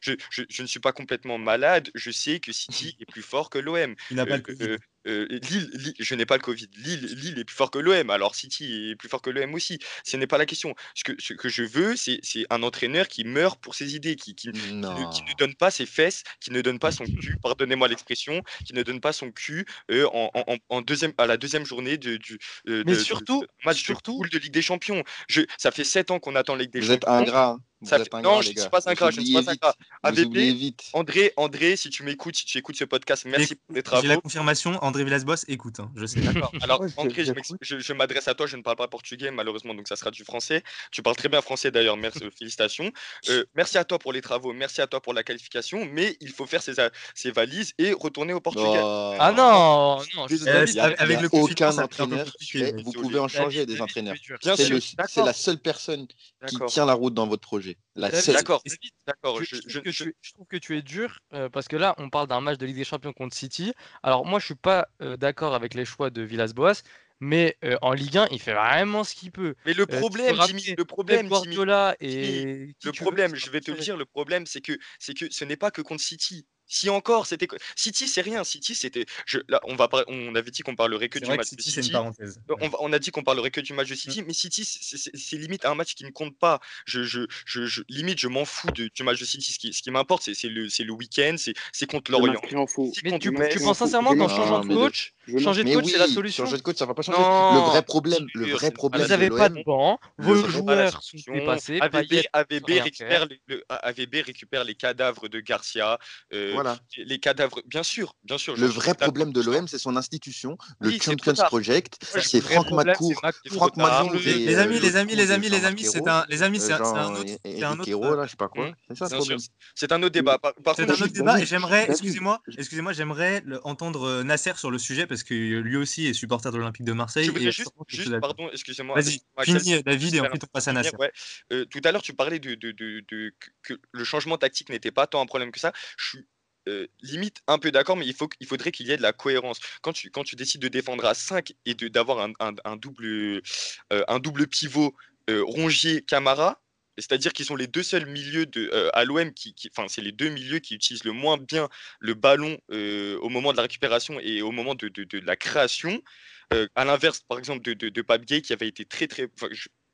je ne suis pas complètement malade. Je sais que City est plus fort que l'OM. Il n'a pas le Covid. Lille, je n'ai pas le Covid. Lille est plus fort que l'OM. Alors City est plus fort que l'OM aussi. Ce n'est pas la question. Ce que je veux, c'est un entraîneur qui meurt pour ses idées, qui ne donne pas ses fesses, qui ne donne pas son cul, pardonnez-moi l'expression, qui ne donne pas son cul à la deuxième journée du match de Ligue des Champions. Ça fait 7 ans qu'on attend Ligue des Champions. Vous êtes ingrats. Non, je ne suis pas ingrat. AVP, André, si tu écoutes ce podcast, merci pour tes travaux. J'ai la confirmation, André Villas-Boas, écoute, je sais. D'accord. Alors, André, je m'adresse à toi, je ne parle pas portugais, malheureusement, donc ça sera du français. Tu parles très bien français d'ailleurs, merci, félicitations. Merci à toi pour les travaux, merci à toi pour la qualification, mais il faut faire ses valises et retourner au Portugal. Oh. Ah non, avec le aucun entraîneur, vous pouvez en changer des entraîneurs. C'est la seule personne qui tient la route dans votre projet. D'accord. Je trouve que tu es dur parce que là, on parle d'un match de Ligue des Champions contre City. Alors moi, je suis pas d'accord avec les choix de Villas-Boas, mais en Ligue 1, il fait vraiment ce qu'il peut. Mais le problème, Jimmy, je vais te le dire, le problème, c'est que ce n'est pas que contre City. City, c'est rien. City, c'était. On avait dit qu'on parlerait que du match de City. On a dit qu'on parlerait que du match de City, mais City, c'est limite un match qui ne compte pas. Limite, je m'en fous du match de City. Ce qui m'importe, c'est le week-end, c'est contre l'Orient. Mais tu penses sincèrement qu'en changeant de coach, c'est la solution. Changer de coach, ça va pas changer. Le vrai problème. Vous n'avez pas de banc. Vos joueurs sont dépassés. AVB récupère les cadavres de Garcia. Voilà. Les cadavres, bien sûr. Le vrai problème de l'OM, c'est son institution, le Champions Project, c'est Franck Matcourt. Les amis, c'est un autre débat. C'est un autre débat et j'aimerais entendre Nasser sur le sujet parce que lui aussi est supporter de l'Olympique de Marseille. Je voudrais juste, pardon, excusez-moi. Vas-y, finis David et ensuite on passe à Nasser. Tout à l'heure, tu parlais de que le changement tactique n'était pas tant un problème que ça. Je suis limite un peu d'accord, mais il faudrait qu'il y ait de la cohérence. Quand tu décides de défendre à 5 et d'avoir un double pivot Rongier-Camara, c'est-à-dire qu'ils sont les deux seuls milieux à l'OM, c'est les deux milieux qui utilisent le moins bien le ballon au moment de la récupération et au moment de la création. À l'inverse, par exemple, de Pape-Gay qui avait été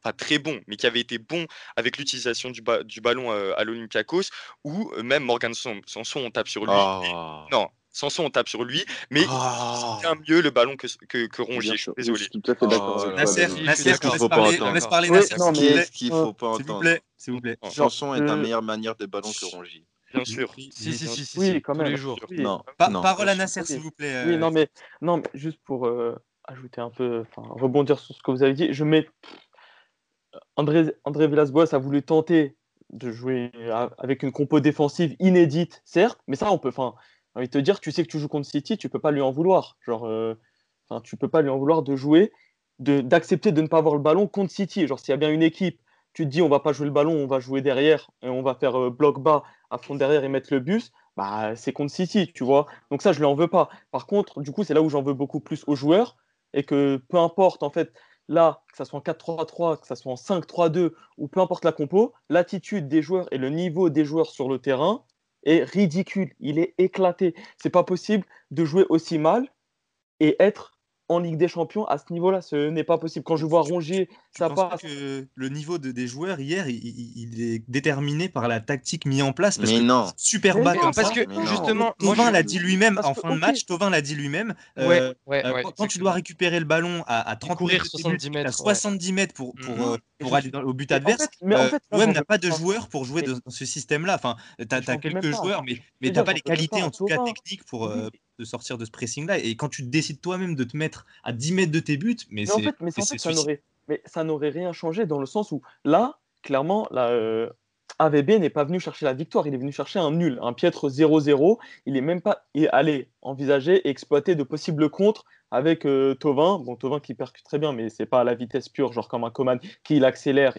pas très bon, mais qui avait été bon avec l'utilisation du ballon à l'Olympiakos, ou même Morgan Sanson, on tape sur lui. Oh. Non, Sanson, on tape sur lui, mais c'est bien mieux le ballon que Rongier. Je suis désolé. Je suis tout à fait d'accord. Nasser, laisse parler. Qu'est-ce qu'il ne faut pas entendre ? S'il vous plaît. Sanson est un meilleur manière de ballon que Rongier. Bien sûr. Si. Oui, quand même. Tous les jours. Parole à Nasser, s'il vous plaît. Oui, non, mais juste pour ajouter un peu, rebondir sur ce que vous avez dit, je mets... André Villas-Boas a voulu tenter de jouer avec une compo défensive inédite, certes, mais ça, on peut. Enfin, j'ai envie de te dire, tu sais que tu joues contre City, tu peux pas lui en vouloir. Genre, tu peux pas lui en vouloir de jouer, d'accepter de ne pas avoir le ballon contre City. Genre, s'il y a bien une équipe, tu te dis, on va pas jouer le ballon, on va jouer derrière et on va faire bloc bas à fond derrière et mettre le bus. Bah, c'est contre City, tu vois. Donc ça, je lui en veux pas. Par contre, du coup, c'est là où j'en veux beaucoup plus aux joueurs et que peu importe, en fait. Là, que ça soit en 4-3-3, que ça soit en 5-3-2 ou peu importe la compo, l'attitude des joueurs et le niveau des joueurs sur le terrain est ridicule. Il est éclaté. C'est pas possible de jouer aussi mal et être en Ligue des Champions à ce niveau-là. Ce n'est pas possible. Quand je vois Rongier, ça passe. Que le niveau des joueurs hier, il est déterminé par la tactique mise en place. Parce super bas comme parce ça. Que mais justement, Thauvin l'a dit lui-même en fin de match. Thauvin l'a dit lui-même. Quand tu dois récupérer le ballon à 30 courir 70 mètres, à 70 mètres pour aller au but adverse, l'OM n'a pas de joueurs pour jouer dans ce système-là. Enfin, t'as quelques joueurs, mais t'as pas les qualités en tout cas techniques pour. De sortir de ce pressing-là. Et quand tu décides toi-même de te mettre à 10 mètres de tes buts, mais ça n'aurait rien changé dans le sens où là, clairement, AVB n'est pas venu chercher la victoire, il est venu chercher un nul, un piètre 0-0. Il n'est même pas allé envisager et exploiter de possibles contres avec Thauvin. Bon, Thauvin qui percute très bien, mais ce n'est pas à la vitesse pure, genre comme un Coman qui l'accélère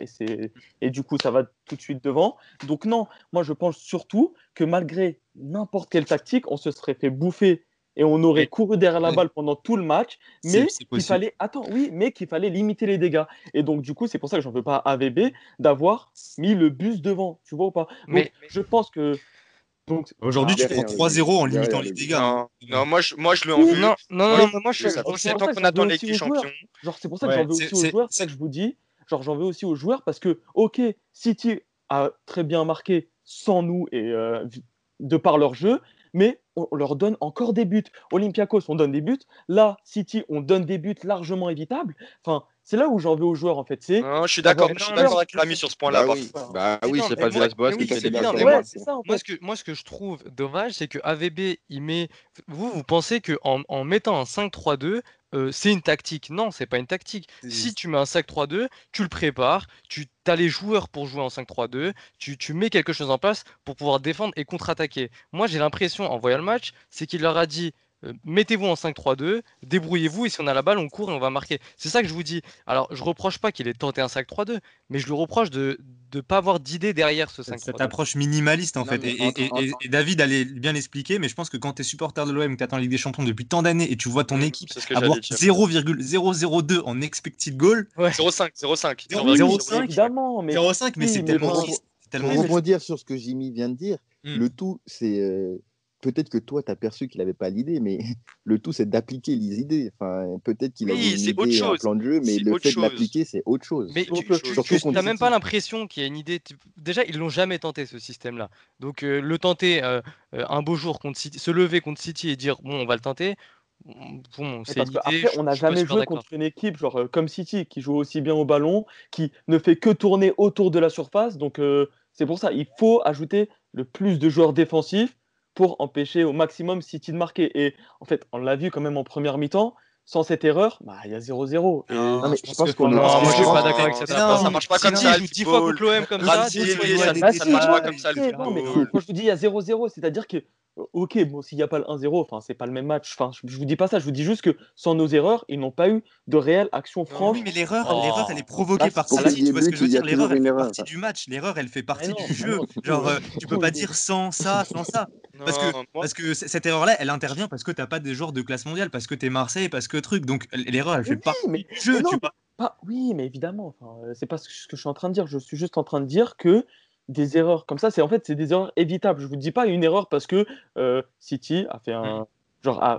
et du coup ça va tout de suite devant. Donc non, moi je pense surtout que malgré n'importe quelle tactique, on se serait fait bouffer et on aurait couru derrière la balle pendant tout le match, mais qu'il fallait limiter les dégâts. Et donc, du coup, c'est pour ça que j'en veux pas à AVB d'avoir mis le bus devant, tu vois ou pas. Donc, je pense que... Donc, aujourd'hui, tu prends 3-0 en limitant les dégâts. Non, moi, je le en veux. Non, moi, je sais tant qu'on attend les champions. Genre, c'est pour ça que j'en veux aussi aux joueurs, c'est ça que je vous dis. Genre, j'en veux aussi aux joueurs parce que, ok, City a très bien marqué sans nous et de par leur jeu, mais on leur donne encore des buts. Olympiakos, on donne des buts. Là, City, on donne des buts largement évitables. Enfin, c'est là où j'en veux aux joueurs, en fait. C'est non, je suis d'accord avec Rami sur ce point-là. Bah oui, c'est pas Villas-Boas qui fait des buts. Moi, ce que je trouve dommage, c'est que AVB, il met... Vous pensez qu'en mettant un 5-3-2... c'est une tactique. Non, c'est pas une tactique. Si tu mets un 5-3-2, tu le prépares, tu as les joueurs pour jouer en 5-3-2, tu mets quelque chose en place pour pouvoir défendre et contre-attaquer. Moi, j'ai l'impression, en voyant le match, c'est qu'il leur a dit mettez-vous en 5-3-2, débrouillez-vous, et si on a la balle, on court et on va marquer. C'est ça que je vous dis. Alors, je reproche pas qu'il ait tenté un 5-3-2, mais je lui reproche de ne pas avoir d'idée derrière ce 5-3-2. Cette approche minimaliste, en fait. Et David allait bien l'expliquer, mais je pense que quand tu es supporter de l'OM, que tu attends Ligue des Champions depuis tant d'années, et tu vois ton équipe avoir 0,002 en expected goal... Ouais. 0,5, évidemment. Mais... 0,5, mais c'est tellement... Pour rebondir sur ce que Jimmy vient de dire, le tout, c'est... Peut-être que toi, tu as perçu qu'il n'avait pas l'idée, mais le tout, c'est d'appliquer les idées. Enfin, peut-être qu'il avait une idée, un plan de jeu, mais le fait de l'appliquer, c'est autre chose. Mais tu n'as même pas l'impression qu'il y a une idée. Déjà, ils ne l'ont jamais tenté, ce système-là. Donc, le tenter un beau jour contre City, se lever contre City et dire « bon, on va le tenter », bon, c'est parce qu'après on n'a jamais joué contre une équipe genre comme City qui joue aussi bien au ballon, qui ne fait que tourner autour de la surface. Donc, c'est pour ça, il faut ajouter le plus de joueurs défensifs pour empêcher au maximum City de marquer. Et en fait, on l'a vu quand même en première mi-temps, sans cette erreur, il y a 0-0. Je suis pas d'accord avec cette approche. Ça marche pas comme ça. City joue 10 fois contre l'OM comme ça. Ça marche pas comme ça. Quand je vous dis il y a 0-0, c'est-à-dire que ok, bon, s'il n'y a pas le 1-0, c'est pas le même match. Enfin, je vous dis pas ça, je vous dis juste que sans nos erreurs, ils n'ont pas eu de réelle action franche. Oui, mais l'erreur, elle est provoquée par City. Tu vois ce que je veux dire ? L'erreur, elle fait partie du match. L'erreur, elle fait partie du jeu. Genre, tu peux pas dire sans ça. Parce que cette erreur-là, elle intervient parce que t'as pas des joueurs de classe mondiale, parce que t'es Marseille, parce que truc. Donc l'erreur, elle fait partie du jeu. Oui, mais évidemment. C'est pas ce que je suis en train de dire. Je suis juste en train de dire que des erreurs comme ça, c'est des erreurs évitables. Je vous dis pas une erreur parce que City a fait a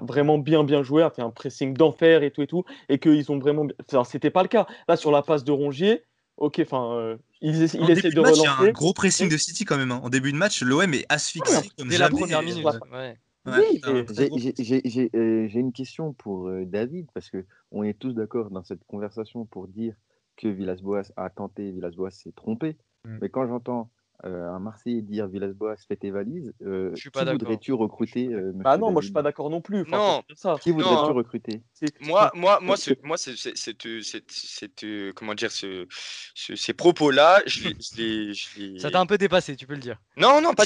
vraiment bien joué, a fait un pressing d'enfer et tout, et qu'ils ont vraiment. Enfin, c'était pas le cas. Là, sur la passe de Rongier, il essaie de relancer. Il y a un gros pressing de City quand même. En début de match, l'OM est asphyxié comme dès la première minute. J'ai une question pour David parce que on est tous d'accord dans cette conversation pour dire que Villas-Boas a tenté, Villas-Boas s'est trompé. Mais quand j'entends un Marseillais dire Villas-Boas fait tes valises, qui voudrais-tu recruter non, moi je suis pas d'accord non plus. Qui voudrais-tu recruter ? Ces propos-là, je les... Ça t'a un peu dépassé, tu peux le dire. Non, pas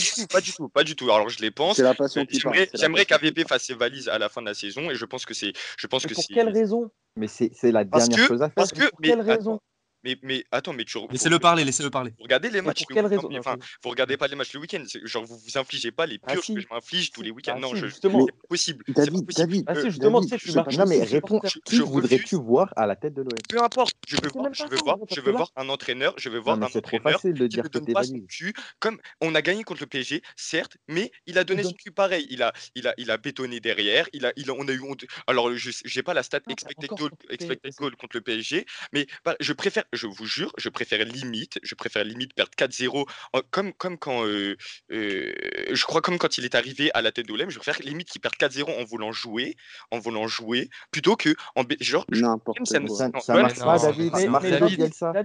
du tout. Alors je les pense. C'est la passion qui parle. J'aimerais qu'AVP fasse ses valises à la fin de la saison, et je pense que pour quelle raison ? Mais c'est la dernière chose à faire. Pour quelle raison ? Mais attends, laissez-le parler. Vous regardez les matchs. Pour quelle raison ? Enfin, vous regardez pas les matchs le week-end. Genre, vous infligez pas les purges que je m'inflige tous les week-ends. Justement, c'est possible. David, justement, non mais réponds. Qui voudrais-tu voir à la tête de l'OM ? Peu importe. Je veux voir un entraîneur. C'est trop facile de dire que t'es valide. Comme on a gagné contre le PSG, certes, mais il a donné son cul pareil. Il a bétonné derrière. On a eu. Alors, j'ai pas la stat expected goal contre le PSG, mais je préfère limite perdre 4-0 comme quand je crois comme quand il est arrivé à la tête de l'OM, je préfère limite qu'il perde 4-0 en voulant jouer plutôt que en genre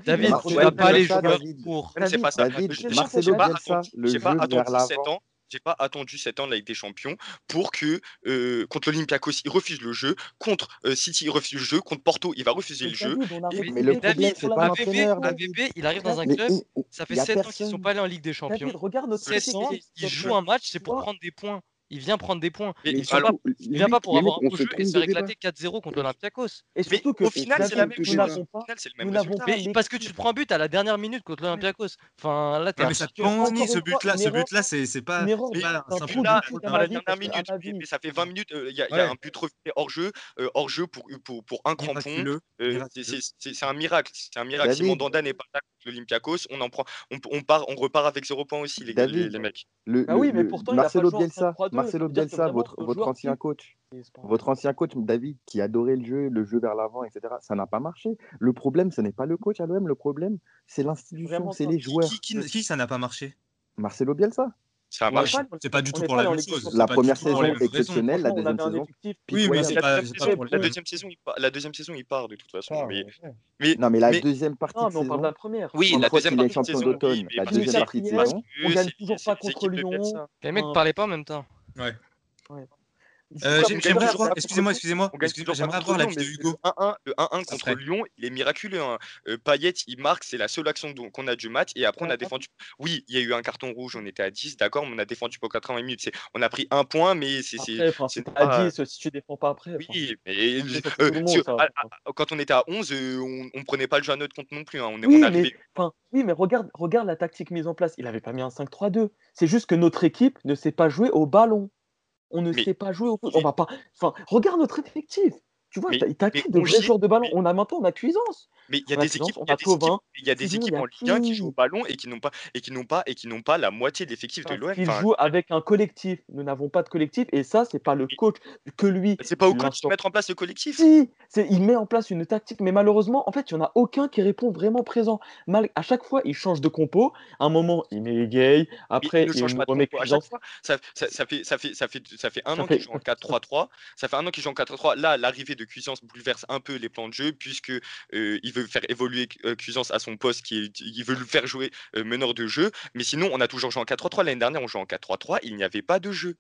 David, tu n'as pas les joueurs pour. C'est pas ça. Marcelo Bielsa, le jeu vers l'avant. J'ai pas attendu 7 ans de la Ligue des Champions pour que contre l'Olympiakos il refuse le jeu, contre City il refuse le jeu, contre Porto il va refuser le jeu. Mais le problème c'est pas l'entraîneur. AVB il arrive dans un club, ça fait 7 ans qu'ils sont pas allés en Ligue des Champions. Il joue un match, c'est pour prendre des points. Il vient prendre des points. Il vient pas pour avoir un beau jeu et se faire éclater 4-0 contre l'Olympiakos. Et surtout que au final, c'est la même chose. Parce que tu te prends un but à la dernière minute contre l'Olympiakos. Enfin, là, mais ça te connie ce but-là. Ce but-là, c'est pas un but là à la dernière minute. Mais ça fait 20 minutes. Il y a un but refusé hors jeu pour un crampon. C'est un miracle. C'est un miracle. Si Mandanda n'est pas là contre l'Olympiakos, on repart avec 0 points aussi, les mecs. Ah oui, mais pourtant, il a pas le Marcelo Bielsa, votre ancien coach, David, qui adorait le jeu vers l'avant, etc., ça n'a pas marché. Le problème, ce n'est pas le coach à l'OM, le problème, c'est l'institution, c'est les joueurs. Qui ça n'a pas marché? Marcelo Bielsa. Ça a marché. C'est pas du tout pour la même chose. La première saison exceptionnelle, la deuxième saison. Oui, mais c'est pas pour la deuxième saison. La deuxième saison, il part de toute façon. Non, mais la deuxième partie de saison. Non, on parle de la première. Oui, la deuxième partie de saison. La deuxième partie de saison. On gagne toujours pas contre Lyon. Les mecs ne parlaient pas en même temps. Ouais. J'aimerais avoir l'avis de Hugo. Le 1-1 contre Lyon, il est miraculeux. Payet, il marque, c'est la seule action qu'on a du match. Et après, on a défendu. Oui, il y a eu un carton rouge, on était à 10, d'accord, mais on a défendu pour 80 minutes. On a pris un point, mais c'est à 10 si tu défends pas après. Oui, mais quand on était à 11, on prenait pas le jeu à notre compte non plus. Oui, mais regarde la tactique mise en place. Il avait pas mis un 5-3-2. C'est juste que notre équipe ne sait pas jouer au ballon. On ne sait pas jouer au foot. On va pas. Enfin, regarde notre effectif. Tu vois, il t'inquiète de vrais joueurs de ballon. On a maintenant, on a Cuisance. Mais il y a des équipes en Ligue 1 qui jouent au ballon et qui n'ont pas la moitié de l'effectif de l'OM. Ils jouent avec un collectif. Nous n'avons pas de collectif et ça, c'est pas le coach que lui. C'est pas au coach de mettre en place le collectif. Si, il met en place une tactique, mais malheureusement, en fait, il n'y en a aucun qui répond vraiment présent. À chaque fois, il change de compo. À un moment, il met Gay. Après, il remet Cuisance. Ça fait un an qu'il joue en 4-3-3. Ça fait un an qu'il joue en 4-3-3. Là, l'arrivée de Cuisance bouleverse un peu les plans de jeu puisque il veut faire évoluer Cuisance à son poste, il veut le faire jouer meneur de jeu, mais sinon on a toujours joué en 4-3-3. L'année dernière on jouait en 4-3-3, il n'y avait pas de jeu.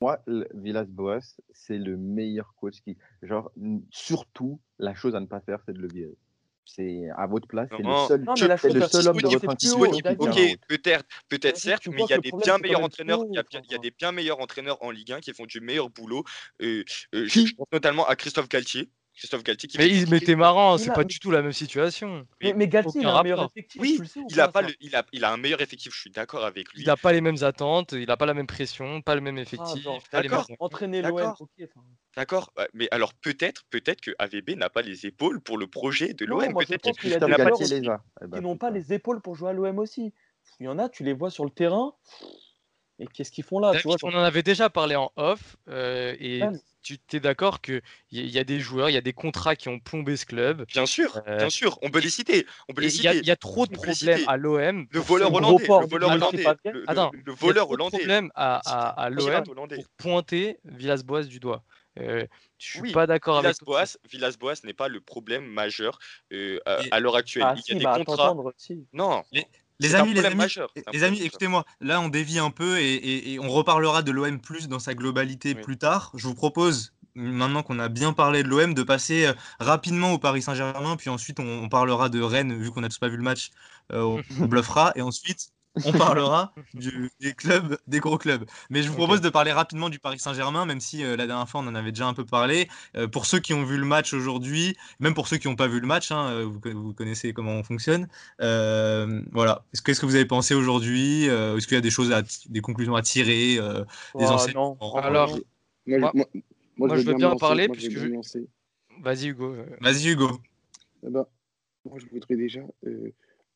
Moi, Villas-Boas, c'est le meilleur coach qui, genre, surtout la chose à ne pas faire, c'est de le virer. C'est à votre place, c'est le seul homme de votre disponible. Ok, peut-être certes, mais il y a des bien meilleurs entraîneurs. Il y a des bien meilleurs entraîneurs en Ligue 1 qui font du meilleur boulot. Je pense notamment à Christophe Galtier. Mais t'es marrant, c'est pas du tout la même situation. Mais Galtier, il a un meilleur effectif. Oui, il a un meilleur effectif, je suis d'accord avec lui. Il n'a pas les mêmes attentes, il n'a pas la même pression, pas le même effectif. D'accord, entraîner l'OM. D'accord, mais alors peut-être que AVB n'a pas les épaules pour le projet de l'OM. Peut-être qu'il y a des joueurs qui n'ont pas les épaules pour jouer à l'OM aussi. Il y en a, tu les vois sur le terrain. Et qu'est-ce qu'ils font là, David, tu vois, on en avait déjà parlé en off, et tu t'es d'accord qu'il y a des joueurs, il y a des contrats qui ont plombé ce club. Bien sûr, on peut les citer. Il y a trop de problèmes à l'OM. Le voleur hollandais. Problème à l'OM pour pointer Villas-Boas du doigt. Je ne suis pas d'accord avec Villas-Boas. Villas-Boas n'est pas le problème majeur à l'heure actuelle. Il y a des contrats. Non. Les amis, écoutez-moi, là on dévie un peu et on reparlera de l'OM plus dans sa globalité plus tard. Je vous propose, maintenant qu'on a bien parlé de l'OM, de passer rapidement au Paris Saint-Germain, puis ensuite on parlera de Rennes, vu qu'on n'a tous pas vu le match, on bluffera, et ensuite on parlera des gros clubs. Mais je vous propose de parler rapidement du Paris Saint-Germain, même si la dernière fois on en avait déjà un peu parlé. Pour ceux qui ont vu le match aujourd'hui, même pour ceux qui n'ont pas vu le match, vous connaissez comment on fonctionne. Voilà. Qu'est-ce que vous avez pensé aujourd'hui? Est-ce qu'il y a des conclusions à tirer, des enseignements? Alors, moi, je veux bien en parler puisque vas-y Hugo. Bah, moi je voudrais déjà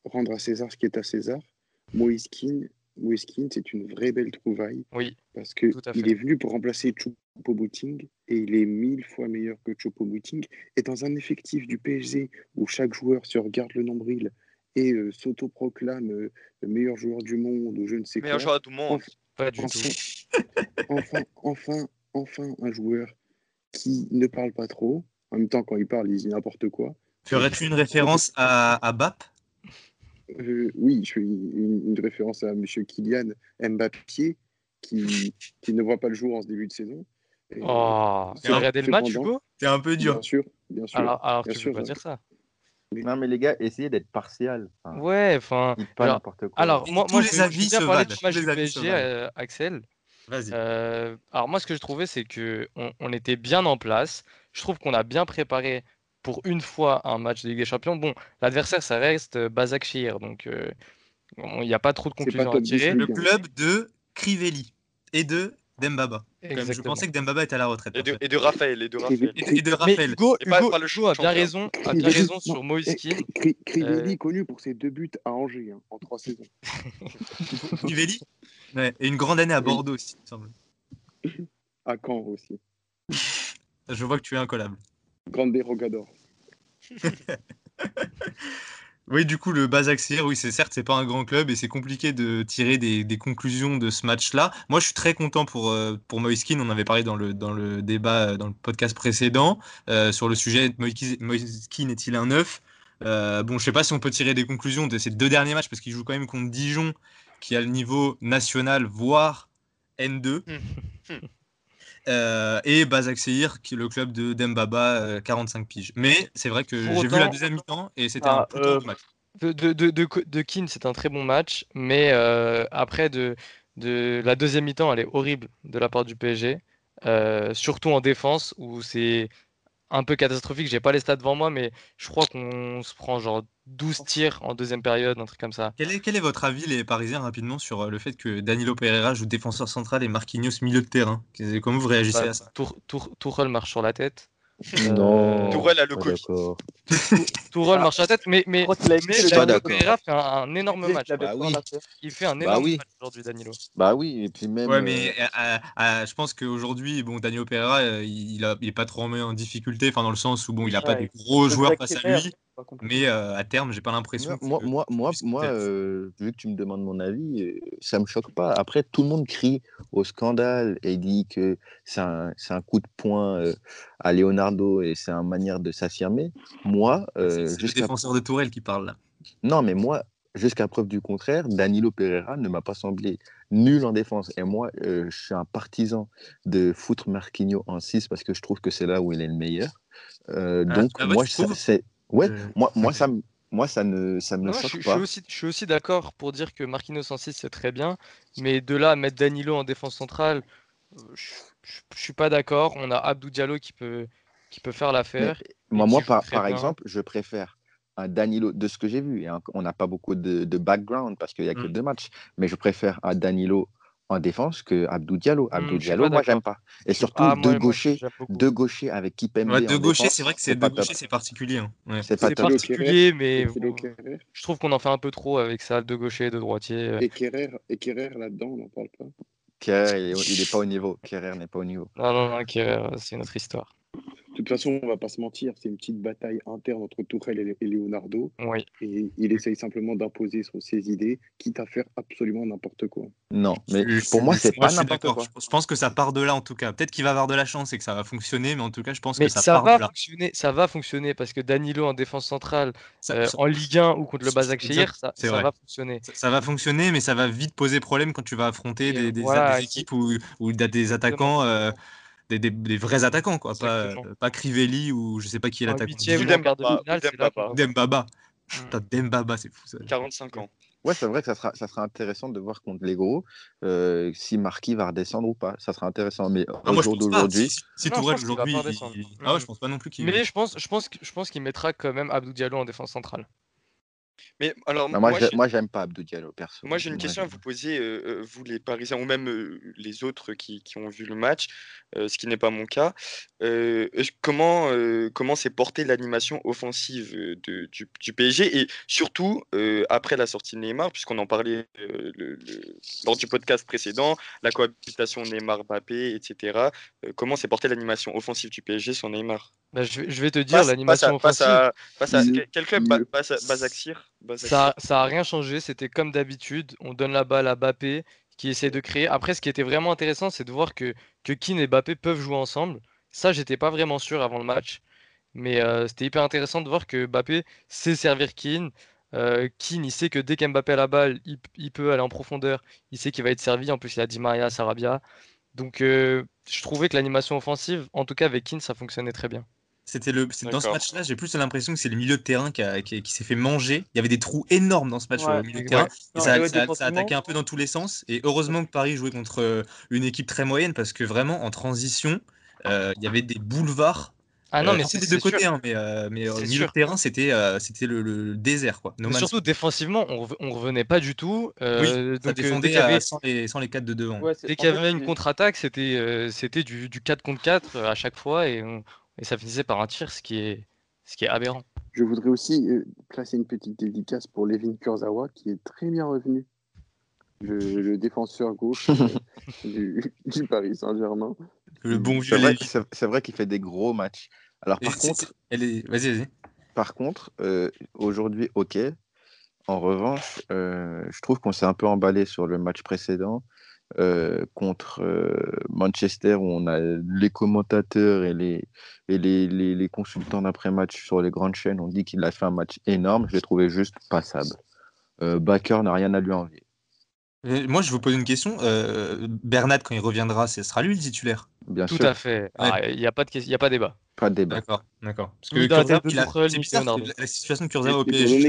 rendre à César ce qui est à César. Moise Kean, c'est une vraie belle trouvaille. Oui, parce qu'il est venu pour remplacer Choupo-Moting et il est 1000 fois meilleur que Choupo-Moting. Et dans un effectif du PSG où chaque joueur se regarde le nombril et s'autoproclame le meilleur joueur du monde ou je ne sais quoi. Meilleur joueur du monde, enfin, un joueur qui ne parle pas trop. En même temps, quand il parle, il dit n'importe quoi. Ferais-tu une référence à Bapp? Oui, je suis une référence à M. Kylian Mbappé qui ne voit pas le jour en ce début de saison. Et, tu as regardé le match, Hugo ? T'es un peu dur. Bien sûr. Alors bien tu ne peux pas dire ça. Non, mais les gars, essayez d'être partial. Enfin, ouais, enfin. Pas n'importe quoi. Alors, moi je vais bien parler du match du PSG, Axel. Vas-y. Alors, moi, ce que je trouvais, c'est qu'on était bien en place. Je trouve qu'on a bien préparé pour une fois un match de Ligue des Champions. Bon, l'adversaire, ça reste Başakşehir. Donc, il n'y a pas trop de conclusions à tirer. Le club de Crivelli et de Dembaba. Même, je pensais que Dembaba était à la retraite. Et de Raphaël. Mais Hugo a bien raison sur Moise Kean. Crivelli connu pour ses 2 buts à Angers en 3 saisons. Crivelli ouais. Et une grande année à Bordeaux aussi, il me semble. À Caen aussi. Je vois que tu es incollable. Grande dérogador. Oui, du coup, le Başakşehir, oui, c'est pas un grand club et c'est compliqué de tirer des conclusions de ce match-là. Moi, je suis très content pour Moise Kean. On avait parlé dans le débat, dans le podcast précédent, sur le sujet, Moise Kean est-il un 9 ? Bon, je sais pas si on peut tirer des conclusions de ces 2 derniers matchs, parce qu'il joue quand même contre Dijon, qui a le niveau national, voire N2. Et Başakşehir, qui est le club de Dembaba, 45 piges. Mais c'est vrai que j'ai vu la deuxième mi-temps et c'était un putain de match. De Kean, c'est un très bon match, mais après de la deuxième mi-temps, elle est horrible de la part du PSG, surtout en défense où c'est un peu catastrophique. J'ai pas les stats devant moi, mais je crois qu'on se prend genre 12 tirs en deuxième période, un truc comme ça. Quel est votre avis, les Parisiens, rapidement, sur le fait que Danilo Pereira joue défenseur central et Marquinhos milieu de terrain ? Comment vous réagissez à ça ? Tourelle marche sur la tête. Non. Tourelle a le coach. Tourelle marche sur la tête, mais Danilo Pereira fait un énorme match. Il fait un énorme match aujourd'hui, Danilo. Bah oui, et puis même. Ouais, mais je pense qu'aujourd'hui, bon, Danilo Pereira, il est pas trop en difficulté, enfin dans le sens où bon, il a pas des gros joueurs face à lui. Mais à terme, j'ai pas l'impression. Moi, vu que tu me demandes mon avis, ça me choque pas. Après, tout le monde crie au scandale et dit que c'est un coup de poing à Leonardo et c'est une manière de s'affirmer. Moi, c'est le défenseur de Tourelle qui parle là. Non, mais moi, jusqu'à preuve du contraire, Danilo Pereira ne m'a pas semblé nul en défense. Et moi, je suis un partisan de foutre Marquinhos en 6 parce que je trouve que c'est là où il est le meilleur. Donc, moi, c'est. Ouais, ça me choque pas. Je suis aussi d'accord pour dire que Marquinhos en 6 c'est très bien, mais de là à mettre Danilo en défense centrale, je suis pas d'accord. On a Abdou Diallo qui peut faire l'affaire. Moi, par exemple, je préfère un Danilo de ce que j'ai vu. Et on n'a pas beaucoup de background parce qu'il y a que 2 matchs, mais je préfère un Danilo en défense que Abdou Diallo. Abdou Diallo, moi, j'aime pas. Et surtout, deux gauchers avec Kipembe. Ouais, deux gauchers, c'est vrai que c'est deux gauchers, c'est particulier. Hein. Ouais. C'est particulier, mais je trouve qu'on en fait un peu trop avec ça, 2 gauchers, 2 droitiers. Et Kehrer là-dedans, on n'en parle pas. Kehrer, il n'est pas au niveau. Kehrer n'est pas au niveau. Non, Kehrer, c'est une autre histoire. De toute façon, on ne va pas se mentir, c'est une petite bataille interne entre Tourelle et Leonardo. Oui. Et il essaye simplement d'imposer ses idées, quitte à faire absolument n'importe quoi. Non, mais pour moi, c'est pas n'importe quoi. Je pense que ça part de là, en tout cas. Peut-être qu'il va avoir de la chance et que ça va fonctionner, mais en tout cas, je pense que ça part de là. Ça va fonctionner, parce que Danilo en défense centrale, en Ligue 1 ou contre le Başakşehir, ça va fonctionner. Ça va fonctionner, mais ça va vite poser problème quand tu vas affronter des équipes ou des attaquants... Des vrais attaquants, quoi. Pas Crivelli ou je sais pas qui est l'attaquant. Dembaba. Dembaba, c'est fou ça. 45 ans. Ouais, c'est vrai que ça sera intéressant de voir contre les gros si Marquis va redescendre ou pas. Ça sera intéressant, mais au jour d'aujourd'hui. Si Tourelle aujourd'hui. Je pense pas non plus qu'il. Mais je pense qu'il mettra quand même Abdou Diallo en défense centrale. Mais alors, moi, j'aime pas Abdou Diallo, perso. Moi, j'ai une question à vous poser, vous les Parisiens, ou même les autres qui ont vu le match, ce qui n'est pas mon cas. Comment s'est portée l'animation offensive du PSG et surtout, après la sortie de Neymar, puisqu'on en parlait lors du podcast précédent, la cohabitation Neymar-Mbappé, etc. Comment s'est portée l'animation offensive du PSG sans Neymar ? Bah, je vais te dire, l'animation offensive... Quel club ? Başakşehir ? Ça n'a rien changé, c'était comme d'habitude, on donne la balle à Mbappé qui essaie de créer. Après, ce qui était vraiment intéressant, c'est de voir que Kean et Mbappé peuvent jouer ensemble. Ça, j'étais pas vraiment sûr avant le match, mais c'était hyper intéressant de voir que Mbappé sait servir Kean. Kean, il sait que dès qu'Mbappé a la balle, il peut aller en profondeur, il sait qu'il va être servi, en plus il a Di María, Sarabia, donc je trouvais que l'animation offensive, en tout cas avec Kean, ça fonctionnait très bien. Dans ce match-là, j'ai plus l'impression que c'est le milieu de terrain qui s'est fait manger. Il y avait des trous énormes dans ce match, au milieu de terrain. Non, ça attaquait un peu dans tous les sens. Et heureusement que Paris jouait contre une équipe très moyenne, parce que vraiment, en transition, il y avait des boulevards. Ah non, mais c'est des deux côtés, hein, mais au milieu de terrain, c'était le désert, quoi. No surtout défensivement, on revenait pas du tout. Ça défendait sans les 4 de devant. Dès qu'il y avait une contre-attaque, c'était du 4 contre 4 à chaque fois. Et ça finissait par un tir, ce qui est aberrant. Je voudrais aussi placer une petite dédicace pour Levin Kurzawa, qui est très bien revenu. Le défenseur gauche du Paris Saint-Germain. Le bon vieux. C'est vrai qu'il fait des gros matchs. Alors, vas-y. Par contre, aujourd'hui, ok. En revanche, je trouve qu'on s'est un peu emballé sur le match précédent. Contre Manchester, où on a les commentateurs et les consultants d'après-match sur les grandes chaînes ont dit qu'il a fait un match énorme. Je l'ai trouvé juste passable. Bakker n'a rien à lui envier. Moi, je vous pose une question. Bernat, quand il reviendra, ce sera lui le titulaire? Bien sûr. Tout à fait. Il n'y a pas de débat. Pas de débat. D'accord. Parce que c'est bizarre, la situation de Kurzawa au PSG,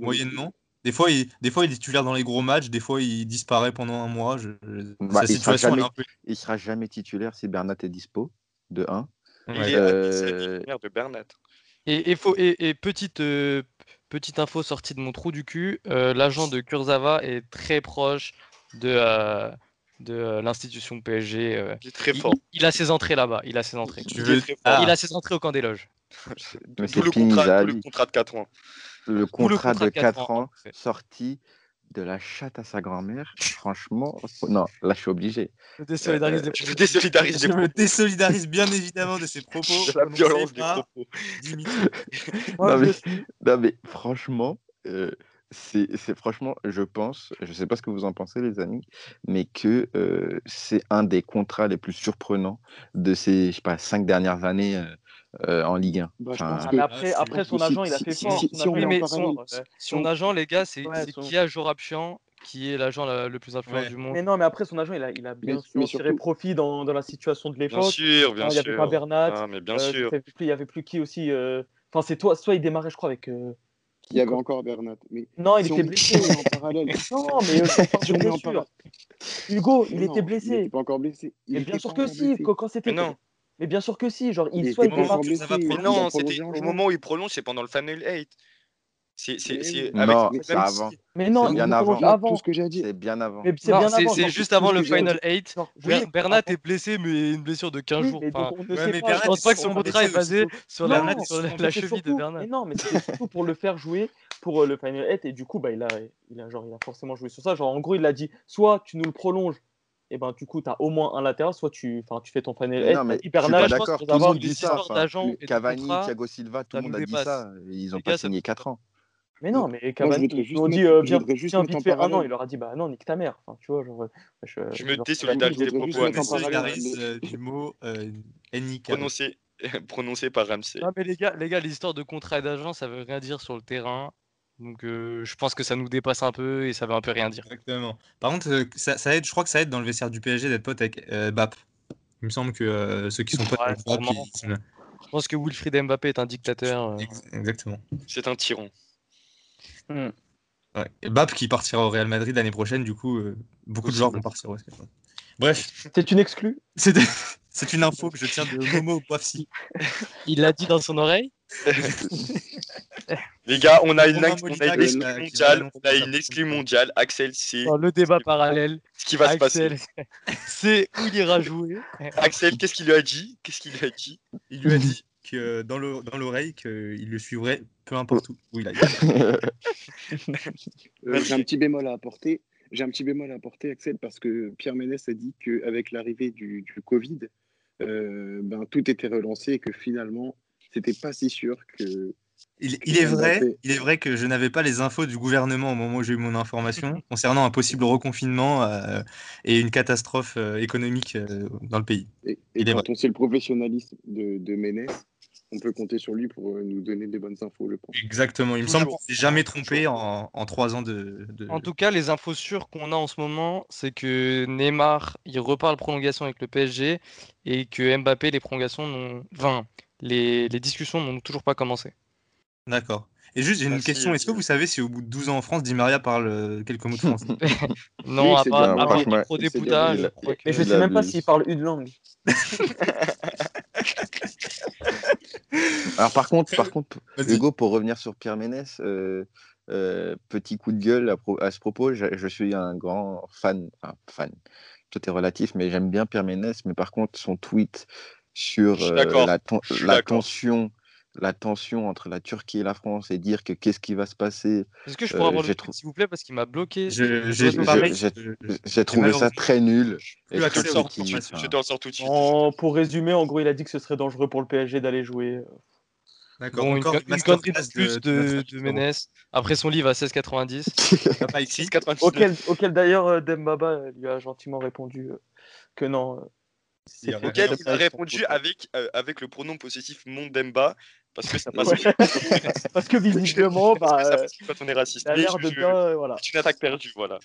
moyennement. Des fois, il est titulaire dans les gros matchs, des fois, il disparaît pendant un mois. Sa situation, elle est un peu... Il ne sera jamais titulaire si Bernat est dispo, de 1. Il est titulaire de Bernat. Et petite info sortie de mon trou du cul, l'agent de Kurzawa est très proche de l'institution PSG. Il est très fort. Il a ses entrées là-bas. Il a ses entrées au camp des loges. Le contrat de 4 ans. Le contrat de 4 ans, sorti de la chatte à sa grand-mère, franchement, non, là je suis obligé. Je me désolidarise bien évidemment de ses propos. De la violence des propos. non mais franchement, c'est franchement, je pense, je sais pas ce que vous en pensez les amis, mais que c'est un des contrats les plus surprenants de ces 5 dernières années. En Ligue 1. Après son agent, il a fait fort. Son agent, les gars, c'est Kia Jorapchian, qui est l'agent le plus influent du monde. Mais non, mais après son agent, il a bien sûr tiré profit dans la situation de l'époque. Bien sûr. Il n'y avait pas Bernat. Il n'y avait plus qui aussi. Enfin, c'est toi, il démarrait, je crois, avec. Il y avait encore Bernat. Mais non, il était blessé en parallèle. Non, mais Hugo, il était blessé. Il n'était pas encore blessé. Et bien sûr que si, quand c'était. Mais bien sûr que si, genre il soit c'était au moment où il prolonge, c'est pendant le Final 8. Avant. Mais non, bien avant. Tout ce que j'ai dit, c'est bien avant. C'est juste avant le Final 8. Bernat est blessé, mais une blessure de 15 jours. Je pense pas que son contrat est basé sur la cheville de Bernat. Non, mais c'est surtout pour le faire jouer pour le Final 8 et du coup, il a forcément joué sur ça. Genre en gros, il a dit, soit tu nous le prolonges. Et ben du coup, tu as au moins un latéral, soit tu fais ton final aide. Non, mais je suis pas d'accord, tout le monde dit ça. Cavani, Thiago Silva, tout le monde a dit ça. Ils ont pas signé 4 ans. Mais non, mais Cavani, ils ont dit viens vite faire un an. Il leur a dit bah non, nique ta mère. Enfin, tu vois, genre, je me désolidarise des propos. Du mot Nika. Prononcé par Ramsey. Non, mais les gars, les histoires de contrat et d'agent, ça veut rien dire sur le terrain. Donc je pense que ça nous dépasse un peu et ça veut un peu rien dire. Exactement. Par contre, ça aide, je crois que ça aide dans le vestiaire du PSG d'être pote avec Mbappé. Il me semble que ceux qui sont potes avec Mbappé... Je pense que Wilfried Mbappé est un dictateur. Exactement. C'est un tyran. Ouais. Et Mbappé qui partira au Real Madrid l'année prochaine, du coup, beaucoup de joueurs vont partir. Ouais. Bref. C'est une exclue. C'est une info que je tiens de Momo au Poivsi. Il l'a dit dans son oreille. Les gars, on a une exclue mondiale. Axel, c'est le débat parallèle. Ce qui va se passer, c'est où il ira jouer. Axel, qu'est-ce qu'il lui a dit? Il lui a dit que dans l'oreille qu'il le suivrait peu importe où il aille. J'ai un petit bémol à apporter, Axel, parce que Pierre Ménès a dit qu'avec l'arrivée du Covid, tout était relancé et que finalement, c'était pas si sûr que... Il est vrai que je n'avais pas les infos du gouvernement au moment où j'ai eu mon information concernant un possible reconfinement et une catastrophe économique dans le pays. Et quand on sait le professionnalisme de Ménès, on peut compter sur lui pour nous donner des bonnes infos, je pense. Exactement, il me semble qu'on s'est jamais trompé en 3 ans de... En tout cas, les infos sûres qu'on a en ce moment, c'est que Neymar, il repart de prolongation avec le PSG et que Mbappé, les prolongations n'ont... Enfin, les discussions n'ont toujours pas commencé. D'accord. Et juste, j'ai une question. Est-ce que vous savez si au bout de 12 ans en France, Di María parle quelques mots de français? Non, oui, à part les pro des Poudas. Mais je ne sais même pas s'il parle une langue. Alors par contre, Hugo, pour revenir sur Pierre Ménès, petit coup de gueule à ce propos, je suis un grand fan, tout est relatif, mais j'aime bien Pierre Ménès, mais par contre son tweet sur la tension entre la Turquie et la France et dire que qu'est-ce qui va se passer. Est-ce que je pourrais avoir le tweet, s'il vous plaît, parce qu'il m'a bloqué. J'ai trouvé ça très nul. Pour résumer, en gros, il a dit que ce serait dangereux pour le PSG d'aller jouer. D'accord. Bon, une connerie de plus de Ménès. Après son livre à 16,90. Auquel d'ailleurs Dembaba lui a gentiment répondu que non. Auquel il a répondu avec le pronom possessif mon Demba, parce que ça passe. Ouais. Parce que visiblement, quand on est raciste, c'est une attaque perdue, voilà.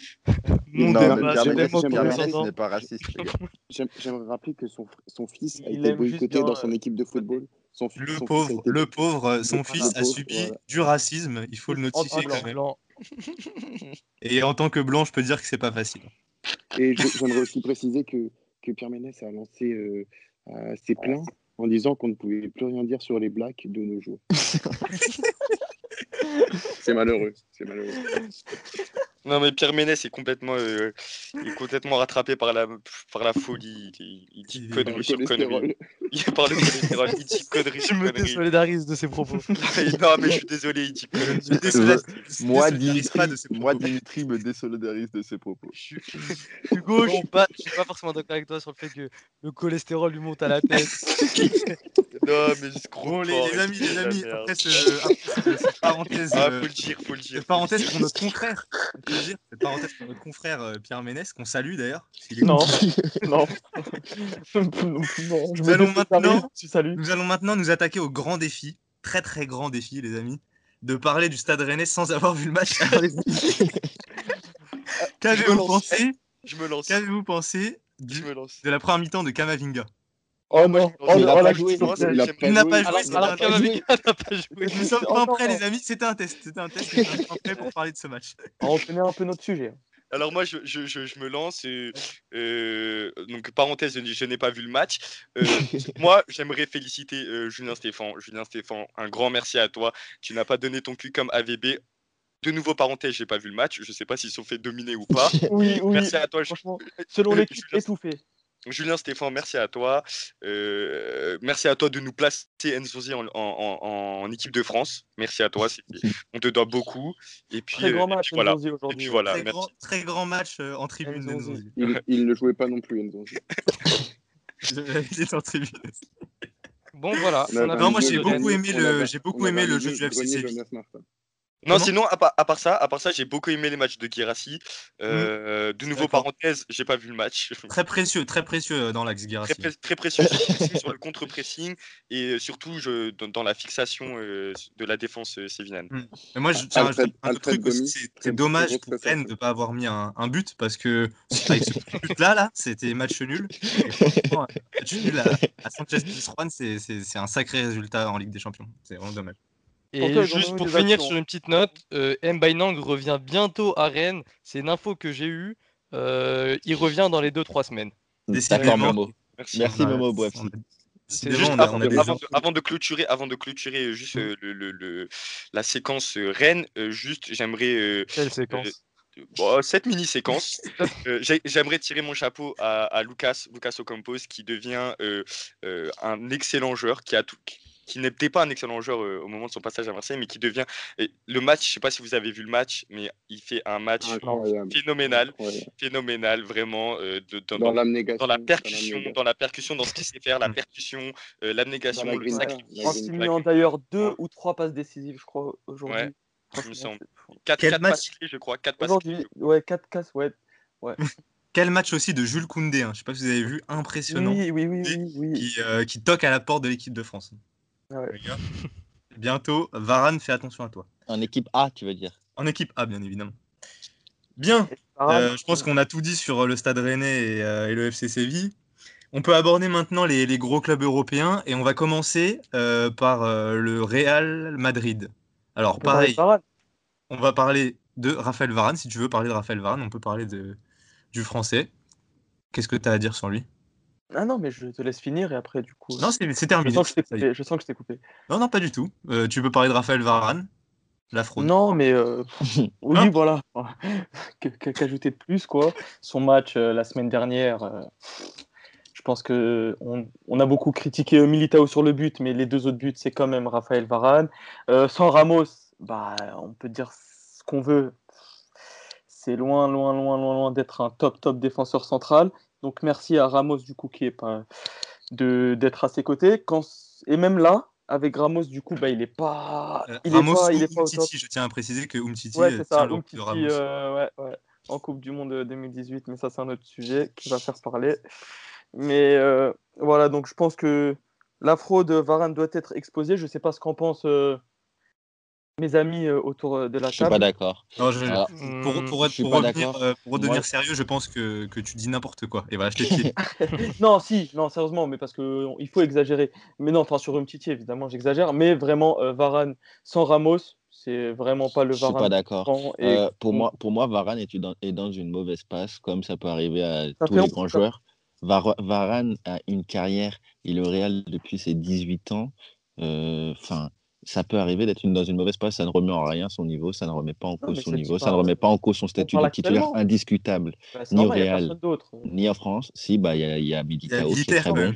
Mon Demba, ce n'est pas raciste, les gars. J'aimerais rappeler que son fils a été boycotté dans son équipe de football. Son fils a subi du racisme, il faut le notifier quand même. Et en tant que blanc, je peux dire que c'est pas facile. Et j'aimerais aussi préciser que Pierre Ménès a lancé ses plaintes en disant qu'on ne pouvait plus rien dire sur les blacks de nos jours. C'est malheureux. Non, mais Pierre Ménès est complètement rattrapé par la folie. Il dit conneries sur conneries. Il parle de cholestérol, il dit conneries sur conneries. Je me désolidarise de ses propos. Non, mais je suis désolé, il dit conneries. Moi, Dimitri me désolidarise de ses propos. Hugo, je suis pas forcément d'accord avec toi sur le fait que le cholestérol lui monte à la tête. Non, mais je crois. Les amis, après cette parenthèse. Faut le dire. Cette parenthèse pour notre confrère. Cette parenthèse pour notre confrère Pierre Ménès, qu'on salue d'ailleurs. Non. Nous allons maintenant nous attaquer au grand défi, très très grand défi, les amis, de parler du Stade Rennais sans avoir vu le match. Qu'avez-vous pensé de la première mi-temps de Camavinga? Oh non, il n'a pas joué. Nous ne sommes pas prêts, les amis, c'était un test, nous sommes prêts pour parler de ce match. On tenait un peu notre sujet. Alors moi, je me lance, donc parenthèse, je n'ai pas vu le match. Moi, j'aimerais féliciter Julien Stéphan. Julien Stéphan, un grand merci à toi. Tu n'as pas donné ton cul comme AVB. De nouveau, parenthèse, j'ai pas vu le match. Je ne sais pas s'ils sont fait dominer ou pas. Oui, merci à toi. Franchement, selon l'équipe, étouffée. Julien Stéphan, merci à toi. Merci à toi de nous placer Nzonzi en équipe de France. Merci à toi, on te doit beaucoup. Et puis, très grand match Nzonzi aujourd'hui. Et puis, voilà, très grand match en tribune Nzonzi. Il ne jouait pas non plus Nzonzi. Il était en tribune. Bon, voilà. Moi, j'ai beaucoup aimé le jeu du FC Séville. Non, sinon, à part ça, j'ai beaucoup aimé les matchs de Guirassy. De nouveau, parenthèse, j'ai pas vu le match. Très précieux dans l'axe Guirassy. Très précieux sur le contre-pressing et surtout dans la fixation de la défense sévillane. Moi, je tiens à ajouter un truc aussi. C'est dommage pour Rennes de ne pas avoir mis un but parce que avec ce but-là, c'était match nul. Match nul à Sanchez-Pizjuan, c'est un sacré résultat en Ligue des Champions. C'est vraiment dommage. Et juste pour finir sur une petite note, Mbainang revient bientôt à Rennes. C'est une info que j'ai eue. Il revient dans les 2-3 semaines. D'accord, Momo. Merci Momo. Avant de clôturer juste la séquence Rennes, juste j'aimerais... Quelle séquence cette mini-séquence, j'aimerais tirer mon chapeau à Lucas Ocampos qui devient un excellent joueur qui n'était pas un excellent joueur au moment de son passage à Marseille, mais qui devient... Le match, je ne sais pas si vous avez vu le match, mais il fait un match phénoménal, vraiment, dans la percussion, dans ce qu'il sait faire, la percussion, l'abnégation, le sacrifice. Il met d'ailleurs 2 ou 3 passes décisives, je crois, aujourd'hui. Ouais, il me semble. 4 passes clés, je crois. 4 passes clés. Ouais, 4 passes, ouais. Quel match aussi de Jules Koundé, hein. Je ne sais pas si vous avez vu, impressionnant. Oui. Qui toque à la porte de l'équipe de France. Ouais. Bientôt, Varane, fais attention à toi. En équipe A, tu veux dire? En équipe A, bien évidemment. Bien, je pense qu'on a tout dit sur le Stade Rennais et le FC Séville. On peut aborder maintenant les gros clubs européens et on va commencer par le Real Madrid. Alors pareil, on va parler de Raphaël Varane. Si tu veux parler de Raphaël Varane, on peut parler du français. Qu'est-ce que tu as à dire sur lui? Ah non, mais je te laisse finir et après du coup... Non, c'est terminé. Je sens que je t'ai coupé. Non, non, pas du tout. Tu peux parler de Raphaël Varane, la fraude. Non, mais oui, hein, voilà. Qu'ajouter de plus, quoi. Son match la semaine dernière... Je pense qu'on a beaucoup critiqué Militao sur le but, mais les deux autres buts, c'est quand même Raphaël Varane. Sans Ramos, bah, on peut dire ce qu'on veut. C'est loin d'être un top défenseur central. Donc merci à Ramos, du coup, qui est pas d'être à ses côtés. Et même là, avec Ramos, du coup, bah, il n'est pas. Il est pas au top. Je tiens à préciser que Umtiti, ouais, c'est ça, Umtiti, Ramos. Ouais. En Coupe du Monde 2018, mais ça, c'est un autre sujet qui va faire parler. Mais voilà, donc je pense que la fraude Varane doit être exposée. Je ne sais pas ce qu'en pensent mes amis autour de la table. Je ne suis pas d'accord. Non, pour devenir sérieux, je pense que tu dis n'importe quoi. Et voilà, je te pied. Non, sérieusement, mais parce qu'il faut exagérer. Mais non, enfin, sur Umtiti, évidemment, j'exagère. Mais vraiment, Varane sans Ramos, c'est vraiment pas le Varane. Je suis pas d'accord. Pour moi, Varane est dans une mauvaise passe, comme ça peut arriver à tous les grands joueurs. Varane a une carrière et le Real depuis ses 18 ans, ça peut arriver d'être dans une mauvaise passe, ça ne remet en rien son niveau, ça ne remet pas en cause son niveau, ça ne remet pas en cause son statut de titulaire indiscutable, ni au Real, ni en France. Si, bah, il y a Militao qui est très bon,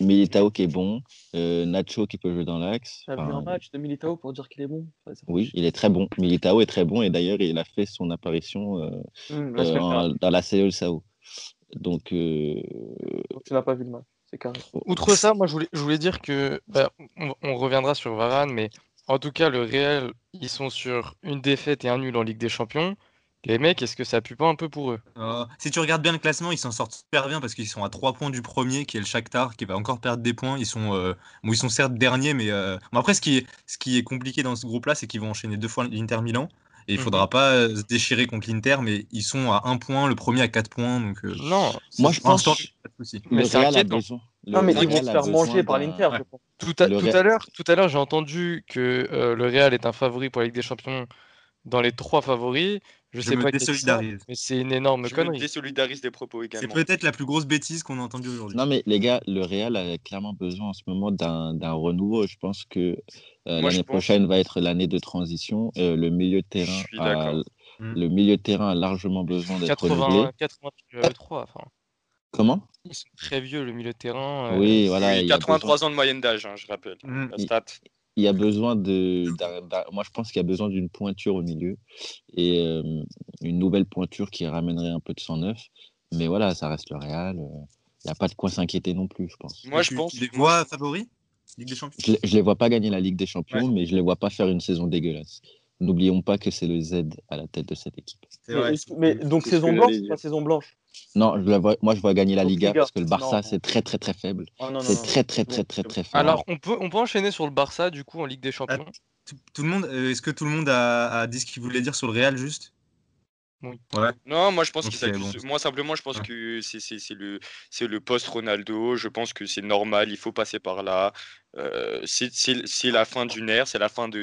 Militao qui est bon, Nacho qui peut jouer dans l'axe. Tu as vu un match de Militao pour dire qu'il est bon? Oui, il est très bon, Militao est très bon et d'ailleurs il a fait son apparition dans la Seleção. Donc tu n'as pas vu le match, c'est carré. Outre ça, moi je voulais dire que on reviendra sur Varane, mais en tout cas le Real, ils sont sur une défaite et un nul en Ligue des Champions. Les mecs, est-ce que ça pue pas un peu pour eux? Si tu regardes bien le classement, ils s'en sortent super bien parce qu'ils sont à 3 points du premier qui est le Shakhtar, qui va encore perdre des points. Ils sont certes derniers, mais après ce qui est compliqué dans ce groupe-là, c'est qu'ils vont enchaîner 2 fois l'Inter Milan. Et il ne faudra pas se déchirer contre l'Inter, mais ils sont à 1 point, le premier à 4 points. Donc, non, moi je pense que mais c'est inquiétant. Non, mais ils vont se faire manger par l'Inter, je pense. Tout à l'heure, j'ai entendu que le Real est un favori pour la Ligue des Champions dans les 3 favoris. Je me désolidarise, mais c'est une énorme connerie. Je me désolidarise des propos également. C'est peut-être la plus grosse bêtise qu'on a entendue aujourd'hui. Non, mais les gars, le Real a clairement besoin en ce moment d'un renouveau. Je pense que l'année prochaine va être l'année de transition. Le milieu de terrain a largement besoin d'être renouvelé. 83, enfin. Comment ? Ils sont très vieux, le milieu de terrain. Oui, voilà. Il y a 83 ans de moyenne d'âge, hein, je rappelle. La stat. Il y a besoin moi je pense qu'il y a besoin d'une pointure au milieu et une nouvelle pointure qui ramènerait un peu de 109, mais voilà, ça reste le Real, il n'y a pas de quoi s'inquiéter non plus, je pense. Moi je pense, tu les vois favoris Ligue des Champions. Je les vois pas gagner la Ligue des Champions, ouais, mais je les vois pas faire une saison dégueulasse. N'oublions pas que c'est le Z à la tête de cette équipe. C'est vrai. Mais donc saison blanche, c'est pas saison blanche. Non, moi je vois gagner la Liga parce que le Barça c'est très très très faible. Oh, c'est très faible. Alors on peut enchaîner sur le Barça du coup en Ligue des Champions. Tout le monde, est-ce que tout le monde a dit ce qu'il voulait dire sur le Real juste? Oui. Ouais. Non, moi je pense que moi simplement je pense que c'est le post Ronaldo. Je pense que c'est normal, il faut passer par là. C'est la fin d'une ère, c'est la fin de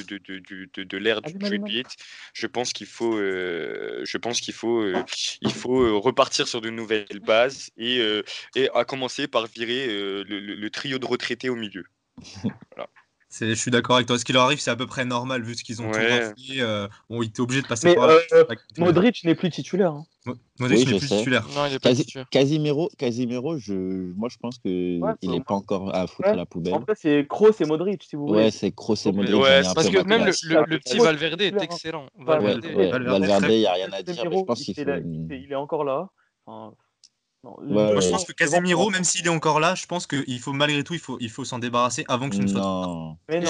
l'ère du tripit. Je pense qu'il faut repartir sur de nouvelles bases et à commencer par virer le trio de retraités au milieu. Voilà. Je suis d'accord avec toi. Ce qui leur arrive, c'est à peu près normal vu ce qu'ils ont tout fait. Ils étaient obligés de passer par là. Modric n'est plus titulaire. Hein. Modric n'est plus titulaire. Non, il est pas titulaire. Casimiro, moi je pense qu'il n'est pas encore à foutre à la poubelle. En fait, c'est Kroos et Modric, si vous voulez. Ouais, c'est Kroos et Modric. Ouais, parce que même le petit Valverde est excellent. Valverde, il n'y a rien à dire. Mais je pense qu'il est encore là. Moi, je pense que Casemiro, même s'il est encore là, je pense qu'il faut malgré tout, il faut s'en débarrasser avant que ce ne soit trop tard.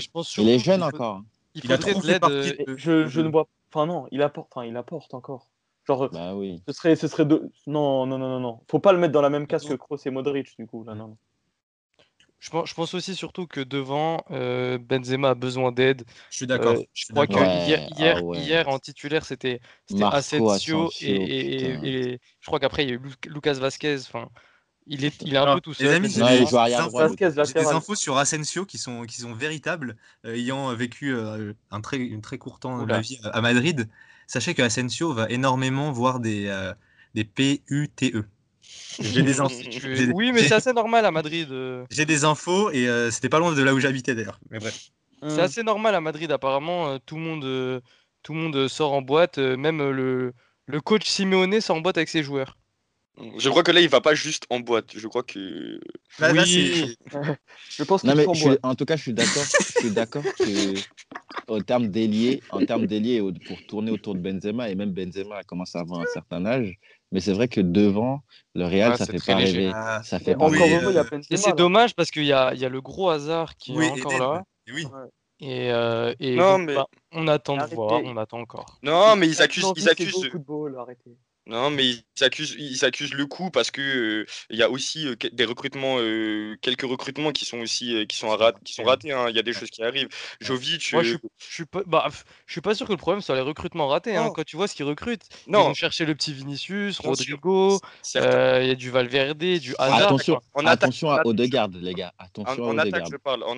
Je pense il est jeune encore. Il a trop fait partie. Je ne vois pas. Enfin non, il apporte encore. Genre. Bah oui. Ce serait deux. Non. Faut pas le mettre dans la même case que Kroos et Modric du coup là. Non. Je pense aussi surtout que devant, Benzema a besoin d'aide. Je suis d'accord. Je crois que hier, en titulaire, c'était Asensio et je crois qu'après, il y a eu Lucas Vasquez. Il est un peu tout seul. Les amis, j'ai des infos sur Asensio qui sont véritables, ayant vécu un très court temps de vie à Madrid. Sachez que Asensio va énormément voir des PUTE. J'ai des infos. Oui, mais c'est assez normal à Madrid. J'ai des infos et c'était pas loin de là où j'habitais d'ailleurs. Mais bref. C'est assez normal à Madrid apparemment. Tout le monde sort en boîte. Même le coach Simeone sort en boîte avec ses joueurs. Je crois que là, il va pas juste en boîte. Je crois que. Là, oui. Là, je pense qu'il faut en boîte. En tout cas, je suis d'accord. Je suis d'accord que en termes d'ailier, pour tourner autour de Benzema, et même Benzema a commencé à avoir un certain âge. Mais c'est vrai que devant le Real, ça fait pas rêver. Ça fait pas rêver. Et c'est dommage parce qu'il y a le gros hasard qui est encore là. Oui. Et non, donc, mais... on attend de voir. On attend encore. Non, mais ils accusent. Non, mais ils accusent le coup parce que il y a aussi des recrutements, quelques recrutements qui sont ratés. Hein. Il y a des choses qui arrivent. Jovic. Moi, je suis pas sûr que le problème soit les recrutements ratés. Hein. Quand tu vois ce qu'ils recrutent, ils vont chercher le petit Vinicius, Rodrigo. Il y a du Valverde, du Hazard. Attention à Odegaard, les gars. Attention. En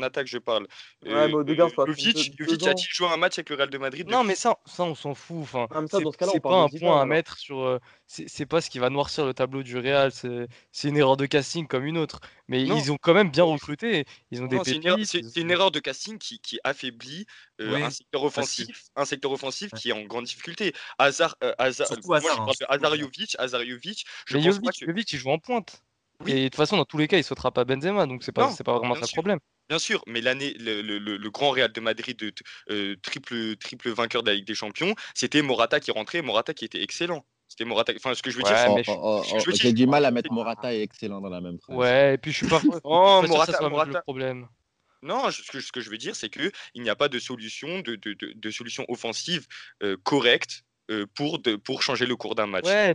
attaque, je parle. Jovic a-t-il joué un match avec le Real de Madrid? Non, mais ça, on s'en fout. Enfin, c'est pas un point à mettre sur. C'est pas ce qui va noircir le tableau du Real, c'est une erreur de casting comme une autre, mais non. Ils ont quand même bien recruté, ils ont des pépites. C'est une erreur de casting qui affaiblit un secteur offensif qui est en grande difficulté. Jovic, il joue en pointe. Oui. Et de toute façon, dans tous les cas, il sautera pas Benzema, donc c'est pas vraiment ça le problème. Bien sûr, mais l'année, le grand Real de Madrid, triple vainqueur de la Ligue des Champions, c'était Morata qui rentrait, Morata qui était excellent. C'était Morata. Enfin, ce que je veux dire, j'ai du mal à mettre Morata et excellent dans la même phrase. Ouais, et puis je suis pas. Oh, Morata. Le problème. Non, ce que je veux dire, c'est que il n'y a pas de solution, de solution offensive correcte. Pour changer le cours d'un match. Ouais,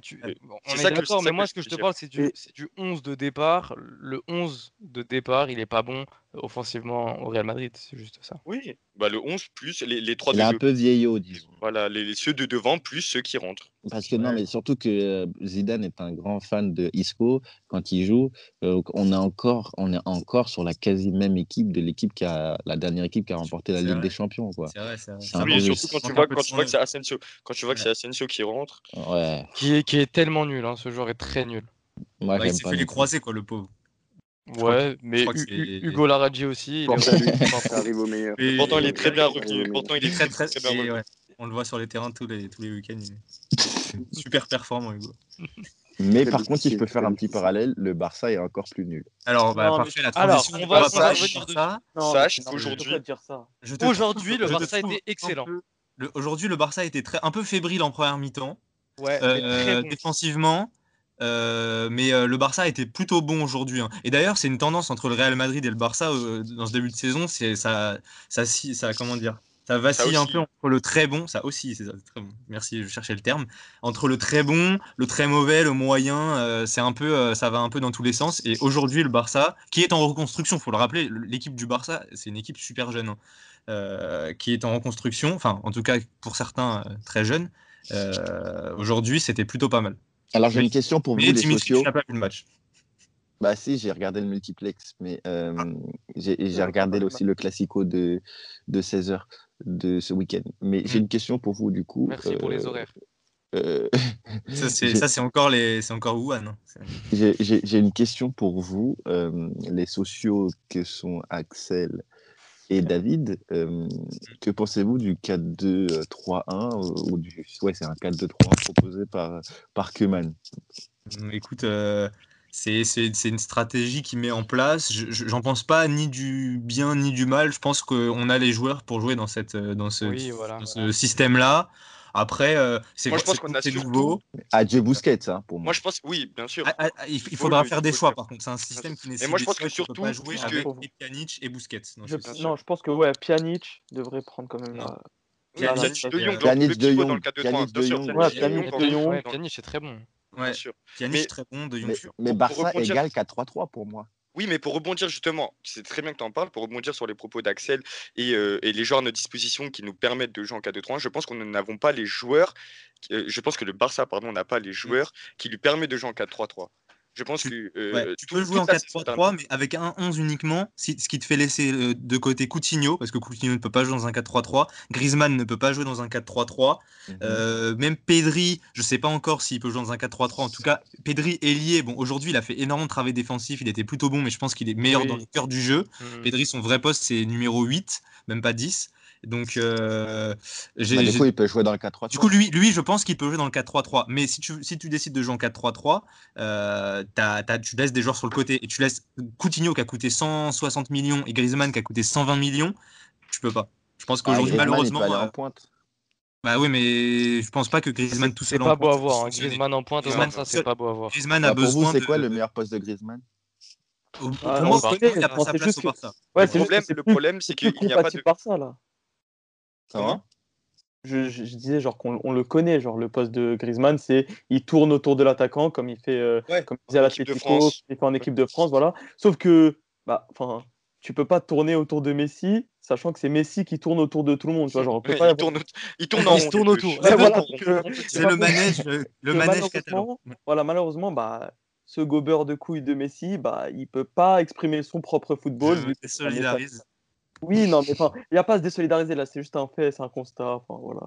on est d'accord, mais moi ce que je te parle, c'est du 11 de départ. Le 11 de départ, il n'est pas bon offensivement au Real Madrid, c'est juste ça. Oui, le 11 plus les 3 de devant. Il est un peu vieillot, disons. Voilà, ceux de devant plus ceux qui rentrent. Parce que non, mais surtout que Zidane est un grand fan de Isco. Quand il joue, on est encore sur la quasi même équipe de l'équipe la dernière équipe qui a remporté la Ligue des Champions, quoi. C'est vrai. Surtout quand tu vois que c'est Asensio. Quand tu vois que c'est Asensio qui rentre, qui est tellement nul. Hein, ce joueur est très nul. Moi, il s'est fait les croiser, quoi, le pauvre. Ouais, mais Hugo Laradier aussi. Pourtant, il est très bien recruté. Pourtant, il est très bien recruté. On le voit sur les terrains tous les week-ends. Super performant, Hugo. Mais par contre, si je peux faire un petit parallèle, le Barça est encore plus nul. Alors, parfait, la transition. Alors, on va revenir dessus. Sache qu'aujourd'hui, le Barça était excellent. Aujourd'hui, le Barça était un peu fébrile en première mi-temps. Ouais, très bon. Défensivement. Mais le Barça était plutôt bon aujourd'hui, hein. Et d'ailleurs, c'est une tendance entre le Real Madrid et le Barça dans ce début de saison. Ça vacille un peu entre le très bon, ça aussi, c'est très bon. Merci, je cherchais le terme. Entre le très bon, le très mauvais, le moyen, c'est un peu, ça va un peu dans tous les sens. Et aujourd'hui, le Barça, qui est en reconstruction, faut le rappeler, l'équipe du Barça, c'est une équipe super jeune, hein, qui est en reconstruction. Enfin, en tout cas pour certains, très jeune. Aujourd'hui, c'était plutôt pas mal. Alors j'ai une question pour vous, les sociaux. Pas vu le match. Bah si, j'ai regardé le multiplex, mais j'ai regardé aussi le Classico de 16h de ce week-end. Mais j'ai une question pour vous, du coup. Merci pour les horaires. Ça c'est encore Wuhan. J'ai une question pour vous, les sociaux que sont Axel et David. Que pensez-vous du 4-2-3-1 c'est un 4-2-3-1 proposé par Koeman? Écoute, c'est une stratégie qui met en place. J'en pense pas ni du bien ni du mal. Je pense qu'on a les joueurs pour jouer dans ce système-là. Après, c'est nouveau. Adieu Busquets, ça, pour moi. Moi, je pense, oui, bien sûr. Il faudra faire des choix, par contre. C'est un système qui nécessite. Et moi, je pense que surtout, jouer avec Pjanic et Busquets. Je pense que Pjanic devrait prendre quand même. Pjanic de Jong, dans le 4-2-3-1, bien sûr. Pjanic est très bon. Pjanic est très bon, de Jong. Mais Barça égale 4-3-3 pour moi. Oui, mais pour rebondir justement, c'est très bien que tu en parles, pour rebondir sur les propos d'Axel et les joueurs à notre disposition qui nous permettent de jouer en 4-2-3-1, je pense qu'on n'avons pas les joueurs, je pense que le Barça, pardon, n'a pas les joueurs qui lui permettent de jouer en 4-3-3. Je pense que tu peux jouer en 4-3-3, mais avec un 11 uniquement, ce qui te fait laisser de côté Coutinho, parce que Coutinho ne peut pas jouer dans un 4-3-3, Griezmann ne peut pas jouer dans un 4-3-3, même Pedri, je ne sais pas encore s'il peut jouer dans un 4-3-3, en tout cas, Pedri est lié. Bon, aujourd'hui, il a fait énormément de travail défensif, il était plutôt bon, mais je pense qu'il est meilleur dans le cœur du jeu. Pedri, son vrai poste, c'est numéro 8, même pas 10. Donc, du coup, il peut jouer dans le 4-3-3. Du coup, lui, je pense qu'il peut jouer dans le 4-3-3. Mais si tu décides de jouer en 4-3-3, tu laisses des joueurs sur le côté. Et tu laisses Coutinho qui a coûté 160 millions et Griezmann qui a coûté 120 millions. Tu peux pas. Je pense qu'aujourd'hui, malheureusement. Il peut aller en pointe. Bah oui, mais je pense pas que Griezmann tout seul en pointe. C'est pas beau à voir. Hein. Griezmann en pointe, ça, c'est pas beau à voir. Griezmann a besoin. Pour vous, c'est quoi le meilleur poste de Griezmann ? Le problème, c'est qu'il n'y a pas de Barça là. Ça va ? Je disais genre qu'on le connaît, genre le poste de Griezmann, c'est il tourne autour de l'attaquant comme il fait, comme il faisait à l'Atlético, il fait en équipe de France, voilà. Sauf que tu peux pas tourner autour de Messi, sachant que c'est Messi qui tourne autour de tout le monde. Tu vois, genre, il tourne autour. C'est le manège catalan. Voilà, malheureusement, ce gobeur de couilles de Messi, il peut pas exprimer son propre football. Je me désolidarise. Oui, non, mais il n'y a pas à se désolidariser là, c'est juste un fait, c'est un constat. Voilà.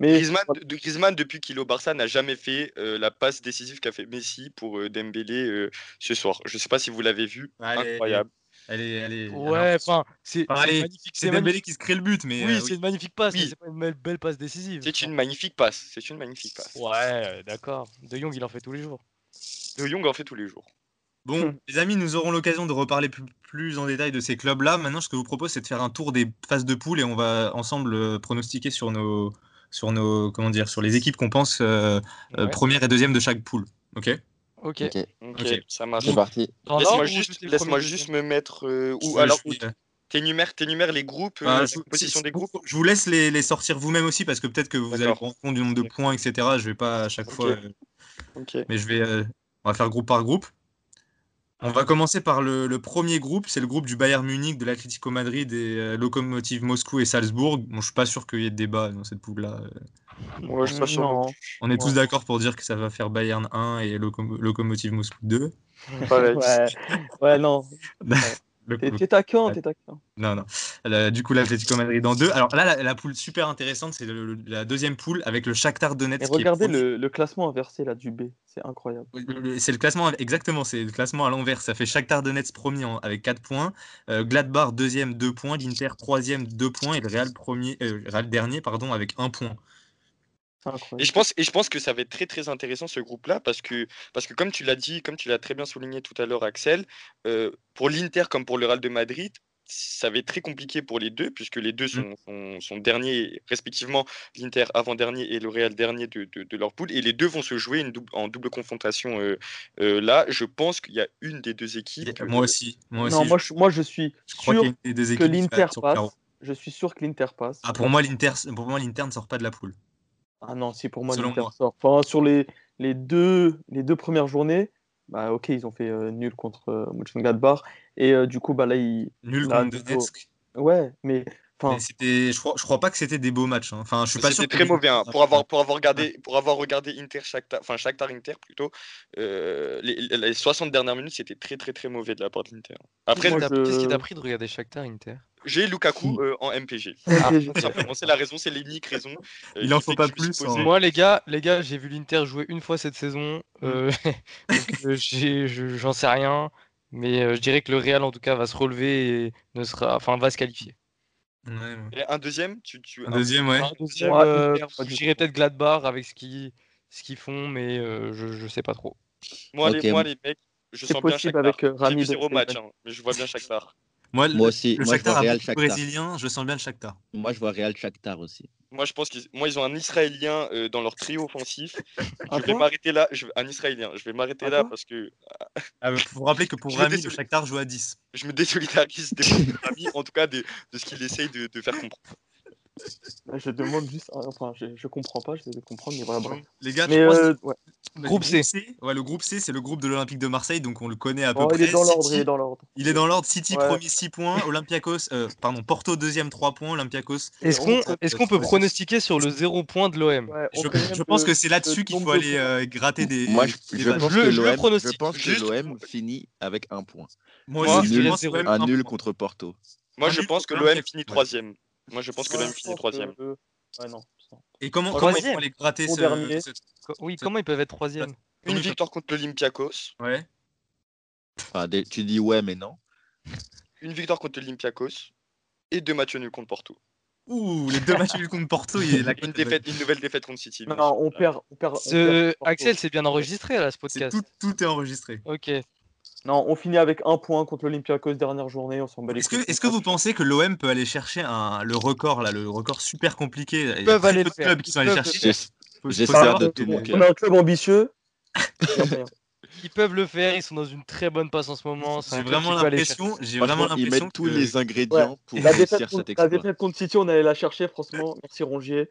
Mais Griezmann, depuis qu'il est au Barça, n'a jamais fait la passe décisive qu'a fait Messi pour Dembélé ce soir. Je ne sais pas si vous l'avez vu, incroyable. Allez. Ouais, enfin, c'est magnifique. C'est Dembélé qui se crée le but, mais oui, c'est une magnifique passe. Oui. Mais c'est pas une belle passe décisive. C'est une magnifique passe. Ouais, d'accord. De Jong, il en fait tous les jours. Bon, les amis, nous aurons l'occasion de reparler plus en détail de ces clubs-là. Maintenant, ce que je vous propose, c'est de faire un tour des phases de poule et on va ensemble pronostiquer sur les équipes qu'on pense première et deuxième de chaque poule. Ok, ça marche. C'est parti. Laisse-moi juste me mettre t'énumères les groupes, la position des groupes. Je vous laisse les sortir vous-même aussi parce que peut-être que vous allez prendre compte du nombre de points, etc. Je vais pas à chaque fois. Mais on va faire groupe par groupe. On va commencer par le premier groupe, c'est le groupe du Bayern Munich, de l'Atlético Madrid, et Lokomotiv Moscou et Salzbourg. Bon, je ne suis pas sûr qu'il y ait de débat dans cette poule-là. Ouais, je suis pas sûr. On est tous d'accord pour dire que ça va faire Bayern 1 et Lokomotiv Moscou 2. non. T'es taquin. Non. Du coup, l'Atlético Madrid en 2. Alors là, la poule super intéressante, c'est la deuxième poule avec le Shakhtar Donetsk. Et regardez le classement inversé là, du B, c'est incroyable. C'est le classement, exactement, c'est le classement à l'envers. Ça fait Shakhtar Donetsk premier avec 4 points, Gladbach deuxième, 2 points, l'Inter troisième, 2 points et le Real dernier avec 1 point. Et je pense que ça va être très très intéressant ce groupe-là parce que comme tu l'as dit, comme tu l'as très bien souligné tout à l'heure Axel, pour l'Inter comme pour le Real de Madrid, ça va être très compliqué pour les deux puisque les deux sont derniers respectivement, l'Inter avant-dernier et le Real dernier de leur poule et les deux vont se jouer en double confrontation. Là, je pense qu'il y a une des deux équipes. Moi aussi. Non, moi je suis sûr que l'Inter passe. Je suis sûr que l'Inter passe. Ah, pour moi l'Inter ne sort pas de la poule. Ah non, si pour moi l'Inter sort. Enfin, sur les deux premières journées, ils ont fait nul contre Mönchengladbach et du coup là ils nul contre Donetsk. Ouais, mais enfin c'était je crois pas que c'était des beaux matchs. Enfin, je suis pas sûr. C'était très mauvais pour avoir regardé Shakhtar Inter plutôt. Les 60 dernières minutes, c'était très très très mauvais de la part de l'Inter. Après qu'est-ce qui t'a pris de regarder Shakhtar Inter? J'ai Lukaku en MPG. Simplement, c'est la raison, c'est l'unique raison. Il en faut pas plus. Moi, les gars, j'ai vu l'Inter jouer une fois cette saison. J'en sais rien, mais je dirais que le Real, en tout cas, va se relever et va se qualifier. Ouais. Et un deuxième, Un deuxième. J'irais peut-être Gladbach avec ce qu'ils font, mais je sais pas trop. Moi, les mecs, je sens bien Shakhtar. J'ai vu 0 match, mais je vois bien Shakhtar. Moi aussi, le Shakhtar brésilien, je sens bien le Shakhtar. Moi, je vois Real Shakhtar aussi. Moi, je pense qu'ils ont un Israélien dans leur trio offensif. Je vais m'arrêter là parce que. Vous rappelez que pour Rami, le Shakhtar joue à 10. Je me désolidarise des Rami, en tout cas de ce qu'il essaye de faire comprendre. Je comprends pas, je vais comprendre, mais voilà. Les gars, Groupe C. Ouais, le groupe C, c'est le groupe de l'Olympique de Marseille, donc on le connaît à peu près. Il est dans l'ordre. City, premier, 6 points. Olympiakos, Porto, deuxième, 3 points. Olympiakos. Est-ce qu'on peut pronostiquer sur le 0 point de l'OM? Je pense que c'est là-dessus qu'il faut aller gratter des. Moi, je pense que l'OM finit avec 1 point. Moi aussi, un nul contre Porto. Moi, je pense que l'OM finit 3ème. Et comment ils vont les gratter comment ils peuvent être 3ème? Une victoire contre l'Olympiakos. Ouais. Ah, tu dis ouais, mais non. Une victoire contre l'Olympiakos et 2 matchs nuls contre Porto. Ouh, les 2 matchs nuls contre Porto, il y a une nouvelle défaite contre City. Non, on perd. Axel, c'est bien enregistré là, ce podcast. Tout est enregistré. Ok. Non, on finit avec 1 point contre l'Olympiakos, dernière journée, on s'en bat les couilles. Est-ce que vous pensez que l'OM peut aller chercher le record super compliqué là. Il y a peu de clubs qui sont allés chercher. J'espère de tout mon cœur. On a un club ambitieux. Ils peuvent le faire, ils sont dans une très bonne passe en ce moment. J'ai vraiment l'impression qu'ils mettent tous les ingrédients pour réussir cet exploit. La défaite contre City, on allait la chercher, franchement. Merci Rongier.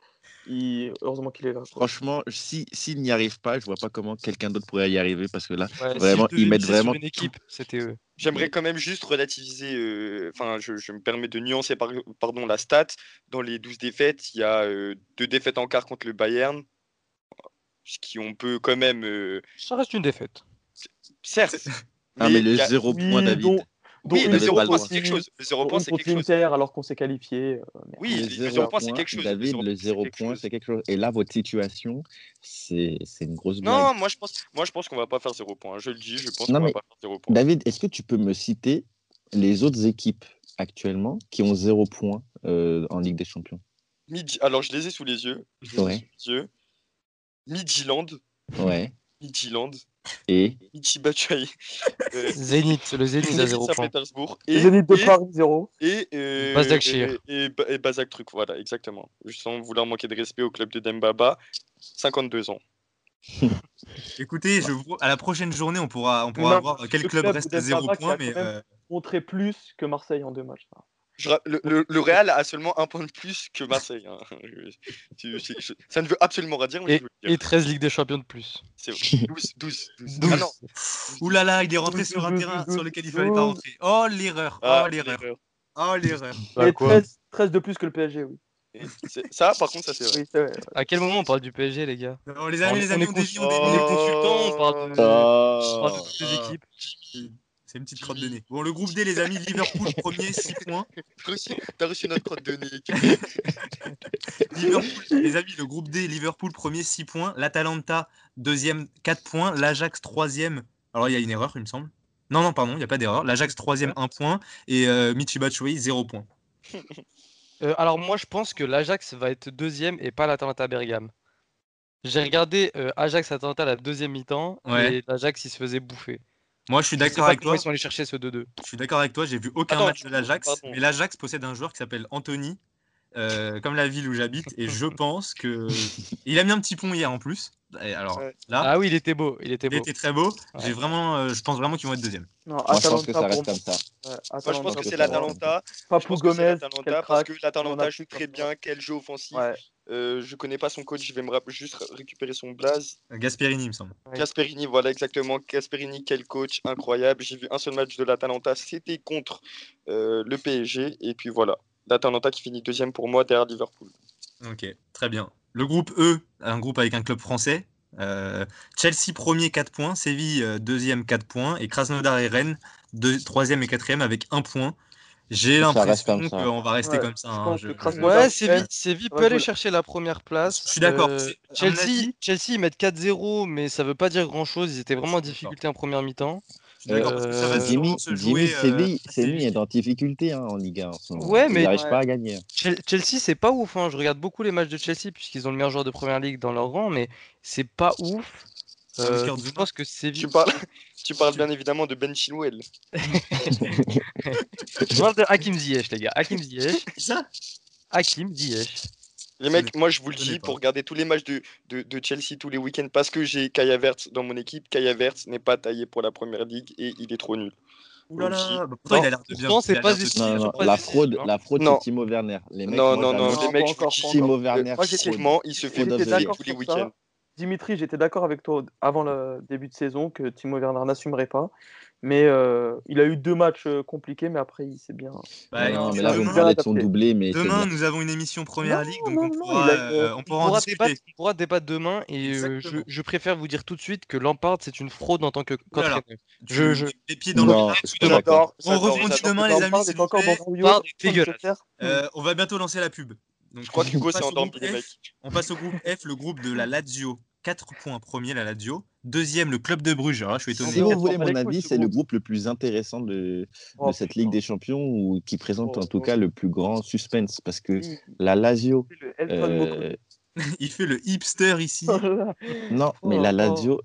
Heureusement qu'il est là. Franchement, s'il n'y arrive pas, je vois pas comment quelqu'un d'autre pourrait y arriver parce que là, vraiment, ils mettent vraiment une équipe. C'était eux. J'aimerais quand même juste relativiser. Je me permets de nuancer pardon, la stat. Dans les 12 défaites, il y a 2 défaites en quart contre le Bayern, ce qui on peut quand même. Ça reste une défaite. Certes. Mais le 0 point, David. Oui, le 0 point, c'est quelque chose. Le 0 point, c'est quelque chose. Alors qu'on s'est qualifié. Oui, le 0 point, c'est quelque chose. David, le 0 point, c'est quelque chose. Et là, votre situation, c'est une grosse blague. Non, moi, je pense qu'on ne va pas faire 0 point. Je le dis, je pense qu'on ne va pas faire 0 point. David, est-ce que tu peux me citer les autres équipes actuellement qui ont 0 point en Ligue des Champions? Alors, je les ai sous les yeux. Midtjylland. Ouais. Midtjylland. Et Ichibachaï. Zénith, le Zénith à 0 point. Zénith de Paris 0. Et Başakşehir. Et Bazak Truc, voilà, exactement. Sans vouloir manquer de respect au club de Dembaba, 52 ans. Écoutez, à la prochaine journée, on pourra voir quel club reste à 0 point. Mais montrer plus que Marseille en 2 matchs. Le Real a seulement 1 point de plus que Marseille. Hein. Ça ne veut absolument rien dire. Et 13 Ligue des Champions de plus. C'est vrai. 12. Ah non. Ouh là là, il est rentré sur un terrain sur lequel il ne fallait pas rentrer. Oh l'erreur. Et 13 de plus que le PSG, oui. Ça, par contre, ça c'est vrai. Oui, c'est vrai. À quel moment on parle du PSG, les gars? Non, les amis, on dévie, on est consultants, on parle de toutes les équipes. C'est une petite crotte de nez. Bon, le groupe D, les amis, Liverpool premier, 6 points. T'as reçu notre crotte de nez. Liverpool, les amis, le groupe D, Liverpool premier, 6 points. L'Atalanta, deuxième, 4 points. L'Ajax, troisième. Alors, il y a une erreur, il me semble. Non, pardon, il n'y a pas d'erreur. L'Ajax, troisième, 1 point. Et Michibachoui, 0 point. Alors, moi, je pense que l'Ajax va être deuxième et pas l'Atalanta Bergame. J'ai regardé Ajax-Atalanta la deuxième mi-temps. Ouais. Et l'Ajax, il se faisait bouffer. Moi, je suis d'accord avec toi. Ils sont allés chercher ce 2-2. Je suis d'accord avec toi. J'ai vu aucun match de l'Ajax, mais l'Ajax possède un joueur qui s'appelle Anthony, comme la ville où j'habite, et je pense que il a mis un petit pont hier en plus. Et alors là, ah oui, il était beau. Il était très beau. Ouais. Je pense vraiment qu'ils vont être deuxième. Non, moi, je pense que ça reste comme ça. Moi, je pense que c'est l'Atalanta. Pas pour Gomez, parce que l'Atalanta joue très bien. Quel jeu offensif. Ouais. Je connais pas son coach, je vais me juste récupérer son blaze. Gasperini, il me semble. Gasperini, voilà exactement. Gasperini, quel coach incroyable. J'ai vu un seul match de l'Atalanta, c'était contre le PSG. Et puis voilà, l'Atalanta qui finit deuxième pour moi derrière Liverpool. Ok, très bien. Le groupe E, un groupe avec un club français. Chelsea premier, 4 points. Séville deuxième, 4 points. Et Krasnodar et Rennes, 3ème et 4ème avec 1 point. J'ai l'impression qu'on va rester comme ça. Hein, Séville peut aller chercher la première place. Je suis d'accord. Chelsea, ils mettent 4-0, mais ça ne veut pas dire grand-chose. Ils étaient vraiment en difficulté en première mi-temps. Jimmy, Séville est en difficulté en Ligue 1. Ils n'arrivent pas à gagner. Chelsea, c'est pas ouf. Je regarde beaucoup les matchs de Chelsea, puisqu'ils ont le meilleur joueur de première ligue dans leur rang, mais c'est pas ouf. Je pense que Séville. Tu parles bien évidemment de Ben Chilwell. Je parle de Hakim Ziyech, les gars. Hakim Ziyech. Ça Hakim Ziyech. Les mecs, moi je vous le dis, pour regarder tous les matchs de Chelsea tous les week-ends, parce que j'ai Kaya Verts dans mon équipe. Kaya Verts n'est pas taillé pour la première ligue et il est trop nul. Ouh là là, pourtant il a l'air de bien. Pourtant c'est pas ici. La fraude c'est Timo Werner. Les mecs, Timo Werner. Moi, il se fait péter tous les week-ends. Dimitri, j'étais d'accord avec toi avant le début de saison que Timo Werner n'assumerait pas. Mais il a eu deux matchs compliqués, mais après, il s'est bien... Bah, non, mais là, vous me parlez de son doublé, mais... Demain, nous avons une émission Première Ligue, donc on pourra débattre demain, et je préfère vous dire tout de suite que Lampard, c'est une fraude en tant que coach. Je les pieds dans le plat, on rebondit demain, les amis, s'il vous plaît. On va bientôt lancer la pub. Donc, je crois que Hugo s'est endormi, les mecs. On passe au groupe F, le groupe de la Lazio. 4 points premier, la Lazio. Deuxième, le club de Bruges. Alors là, je suis étonné. Si vous voulez mon avis, c'est le groupe le plus intéressant de cette Ligue des Champions, ou qui présente en tout cas le plus grand suspense. Parce que la Lazio... Il fait le hipster ici. Non, mais la Lazio,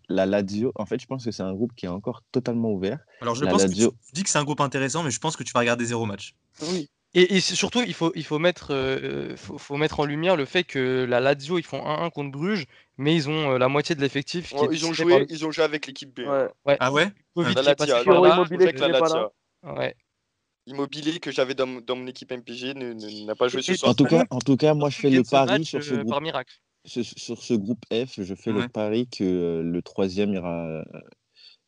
en fait, je pense que c'est un groupe qui est encore totalement ouvert. Alors, je pense que tu dis que c'est un groupe intéressant, mais je pense que tu vas regarder zéro match. Oui. Et surtout, il faut mettre en lumière le fait que la Lazio, ils font 1-1 contre Bruges, mais ils ont la moitié de l'effectif. Qui ils ont joué avec l'équipe B. Ouais. Ouais. Ah ouais, Covid, la Lazio, avec la Lazio. Ouais. Immobilier que j'avais dans mon équipe MPG n'a pas joué ce soir. En tout cas, moi, je fais le pari sur ce groupe. Par miracle. Sur ce groupe F, je fais le pari que le troisième ira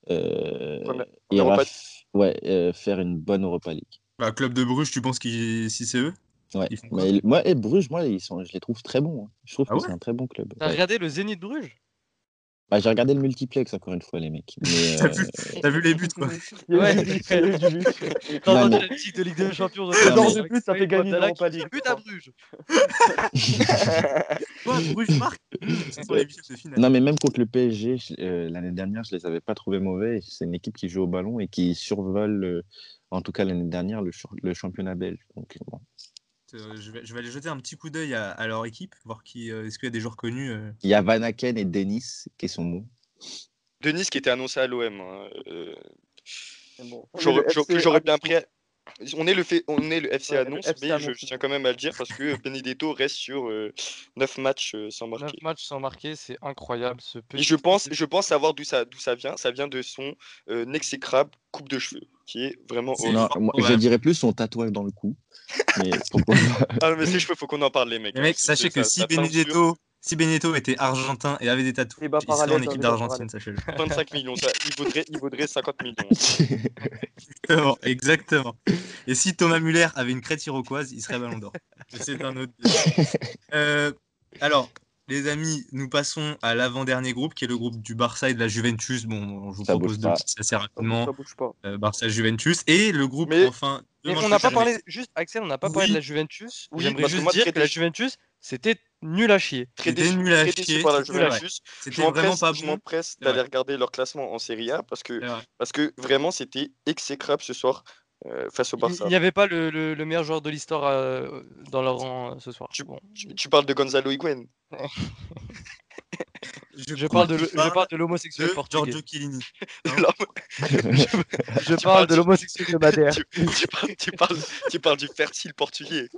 faire une bonne Europa League. Bah, club de Bruges, tu penses qu'ils si c'est eux? Ouais. Mais moi, Bruges, je les trouve très bons. Je trouve que c'est un très bon club. T'as regardé le Zénith Bruges? Bah, j'ai regardé le multiplex encore une fois, les mecs. Mais, t'as vu les buts, quoi. Ouais. Dans la petite Ligue des Champions. Dans le but, ça fait gagner l'Europa League. But à Bruges. Bruges marque. Non, mais même contre le PSG l'année dernière, je les avais pas trouvés mauvais. C'est une équipe qui joue au ballon et qui survole. En tout cas, l'année dernière, le championnat belge. Donc, bon. Je vais aller jeter un petit coup d'œil à leur équipe, voir est-ce qu'il y a des joueurs connus. Il y a Van Aken et Denis qui sont bons. Denis qui était annoncé à l'OM. Hein. Bon. J'aurais bien pris. On est le FC Annonce, mais je tiens quand même à le dire parce que Benedetto reste sur 9 matchs sans marquer. 9 matchs sans marquer, c'est incroyable ce petit. Et je pense savoir d'où ça vient. Ça vient de son exécrable coupe de cheveux, qui est vraiment horrible. Je dirais plus son tatouage dans le cou. Mais pourquoi pas. Ah, mais ces cheveux, faut qu'on en parle, les mecs. Les mecs, sachez que si Benedetto était argentin et avait des tatouages, il serait en équipe d'Argentine, sachez-le. 25 millions, il vaudrait 50 millions. Exactement. Et si Thomas Müller avait une crête iroquoise, il serait Ballon d'Or. C'est un autre. Alors, les amis, nous passons à l'avant-dernier groupe, qui est le groupe du Barça et de la Juventus. Bon, je vous propose de passer assez rapidement. Ça bouge pas. Barça-Juventus. Et le groupe, mais on n'a pas parlé, juste Axel, on n'a pas parlé de la Juventus. Oui, j'aimerais juste dire que la Juventus, c'était nul à chier. Très déçu par la Juventus. C'était vraiment pas bon. Je m'empresse d'aller regarder leur classement en Serie A parce que vraiment, c'était exécrable ce soir face au Barça. Il n'y avait pas le meilleur joueur de l'histoire dans leur rang ce soir. Tu parles de Gonzalo Higuaín. Je parle de l'homosexuel portugais. Giorgio Chiellini. Je parle de l'homosexuel de Madère. Tu parles du fertile portugais.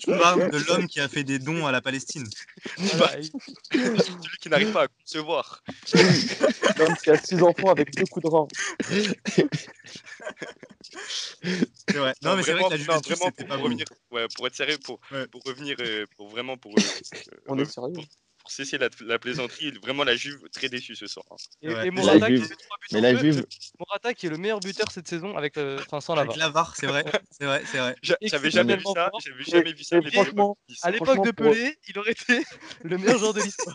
Tu parles de l'homme qui a fait des dons à la Palestine. Celui qui n'arrive pas à concevoir. L'homme qui a 6 enfants avec 2 coups de rang. C'est vrai. Non, mais c'est vrai que la Juventus, c'était pas bon. Pour être sérieux, pour revenir, pour vraiment... On est sérieux. Pour cesser la plaisanterie, vraiment la Juve très déçue ce soir. Et Morata qui est le meilleur buteur cette saison avec sans la VAR. Avec la VAR, c'est vrai. J'avais jamais vu ça. Franchement, à l'époque de Pelé, il aurait été le meilleur joueur de l'histoire.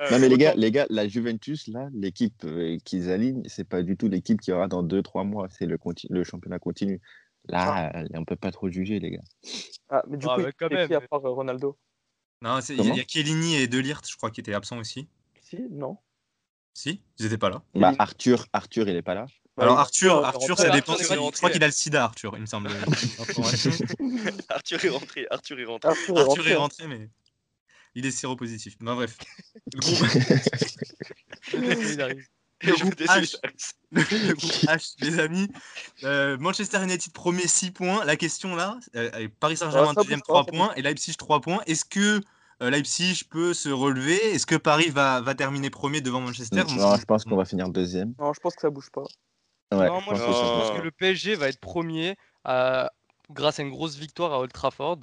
Non mais les gars, la Juventus là, l'équipe qu'ils alignent, c'est pas du tout l'équipe qui aura dans 2-3 mois, c'est le championnat continu. Là, on peut pas trop juger les gars. Ah mais du coup, quand même à part Ronaldo. Non, il y a Chiellini et De Ligt, je crois, qui étaient absents aussi. Si, non. Si, ils étaient pas là. Bah, Arthur, il est pas là. Alors Arthur, ça dépend. Je crois qu'il a le sida, Arthur, il me semble. Arthur est rentré, mais il est séropositif. Non, bref. Le groupe... Le groupe H, les amis. Manchester United premier 6 points. La question là, Paris Saint-Germain deuxième 3 points et Leipzig 3 points. Est-ce que Leipzig peut se relever? Est-ce que Paris va terminer premier devant Manchester? Non, je pense qu'on va finir deuxième. Non, je pense que ça bouge pas. Ouais, non, moi je pense que le PSG va être premier grâce à une grosse victoire à Old Trafford.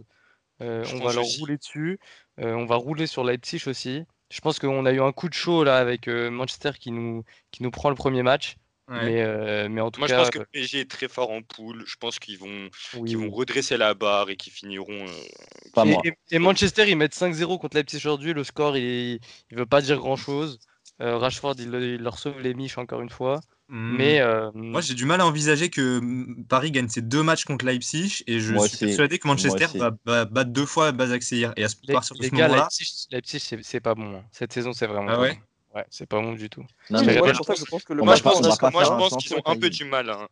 On va leur rouler dessus. On va rouler sur Leipzig aussi. Je pense qu'on a eu un coup de chaud là avec Manchester qui nous prend le premier match. Ouais. Mais en tout cas, je pense que le PSG est très fort en poule. Je pense qu'ils vont redresser la barre et qu'ils finiront. Et Manchester, ils mettent 5-0 contre Leipzig aujourd'hui. Le score, il veut pas dire grand chose. Rashford, il leur sauve les miches encore une fois. Mais moi, j'ai du mal à envisager que Paris gagne ses deux matchs contre Leipzig, et je suis persuadé que Manchester va battre deux fois Başakşehir. Et à partir de ce moment-là, Leipzig, c'est pas bon. Hein. Cette saison, c'est vraiment. Ah ouais. Ouais, c'est pas bon du tout. Non, mais ouais, pour ça, je pense que moi, je pense qu'ils ont un peu du mal. Hein.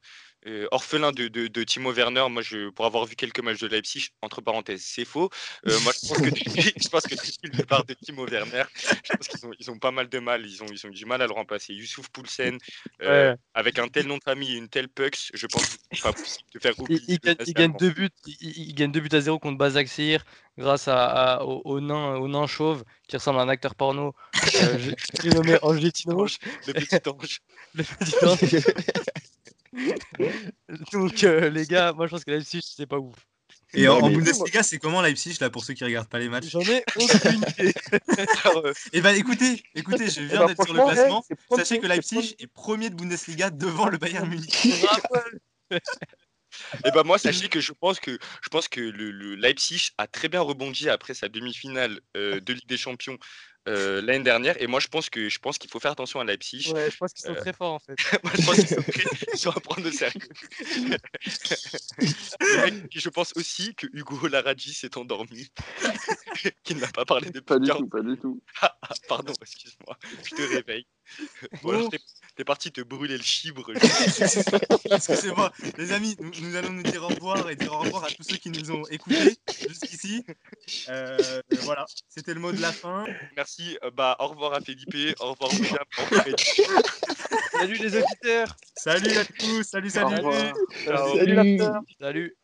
Orphelin de Timo Werner, moi, pour avoir vu quelques matchs de Leipzig, entre parenthèses, c'est faux. Moi, je pense que depuis le départ de Timo Werner, je pense qu'ils ont pas mal de mal. Ils ont du mal à le remplacer. Youssouf Poulsen, avec un tel nom de famille et une telle Pux, je pense que c'est pas possible de faire oublier. Ils gagnent 2-0 contre Başakşehir grâce au nain chauve qui ressemble à un acteur porno. J'ai nommé Ángel Di María. Le petit ange. Donc les gars, moi je pense que Leipzig c'est pas ouf. Et en Bundesliga, c'est comment Leipzig là pour ceux qui regardent pas les matchs? J'en ai aucune idée. Et ben écoutez, je viens d'être sur le classement. Sachez que Leipzig est premier de Bundesliga devant le Bayern Munich. Et ben moi, sachez que je pense que le Leipzig a très bien rebondi après sa demi-finale de Ligue des Champions l'année dernière, et moi je pense qu'il faut faire attention à Leipzig. Ouais, je pense qu'ils sont très forts en fait. Moi je pense qu'ils sont sur un point de cercle. Je pense aussi que Hugo Laradji s'est endormi, qu'il n'a pas parlé de pas du tout. Ah, pardon, excuse-moi, je te réveille. Bon, alors, t'es parti te brûler le chibre. Excusez-moi, les amis, nous allons nous dire au revoir et dire au revoir à tous ceux qui nous ont écoutés jusqu'ici. Voilà, c'était le mot de la fin. Merci, au revoir à Felipe, au revoir William. Salut les auditeurs. Salut à tous, salut. Salut.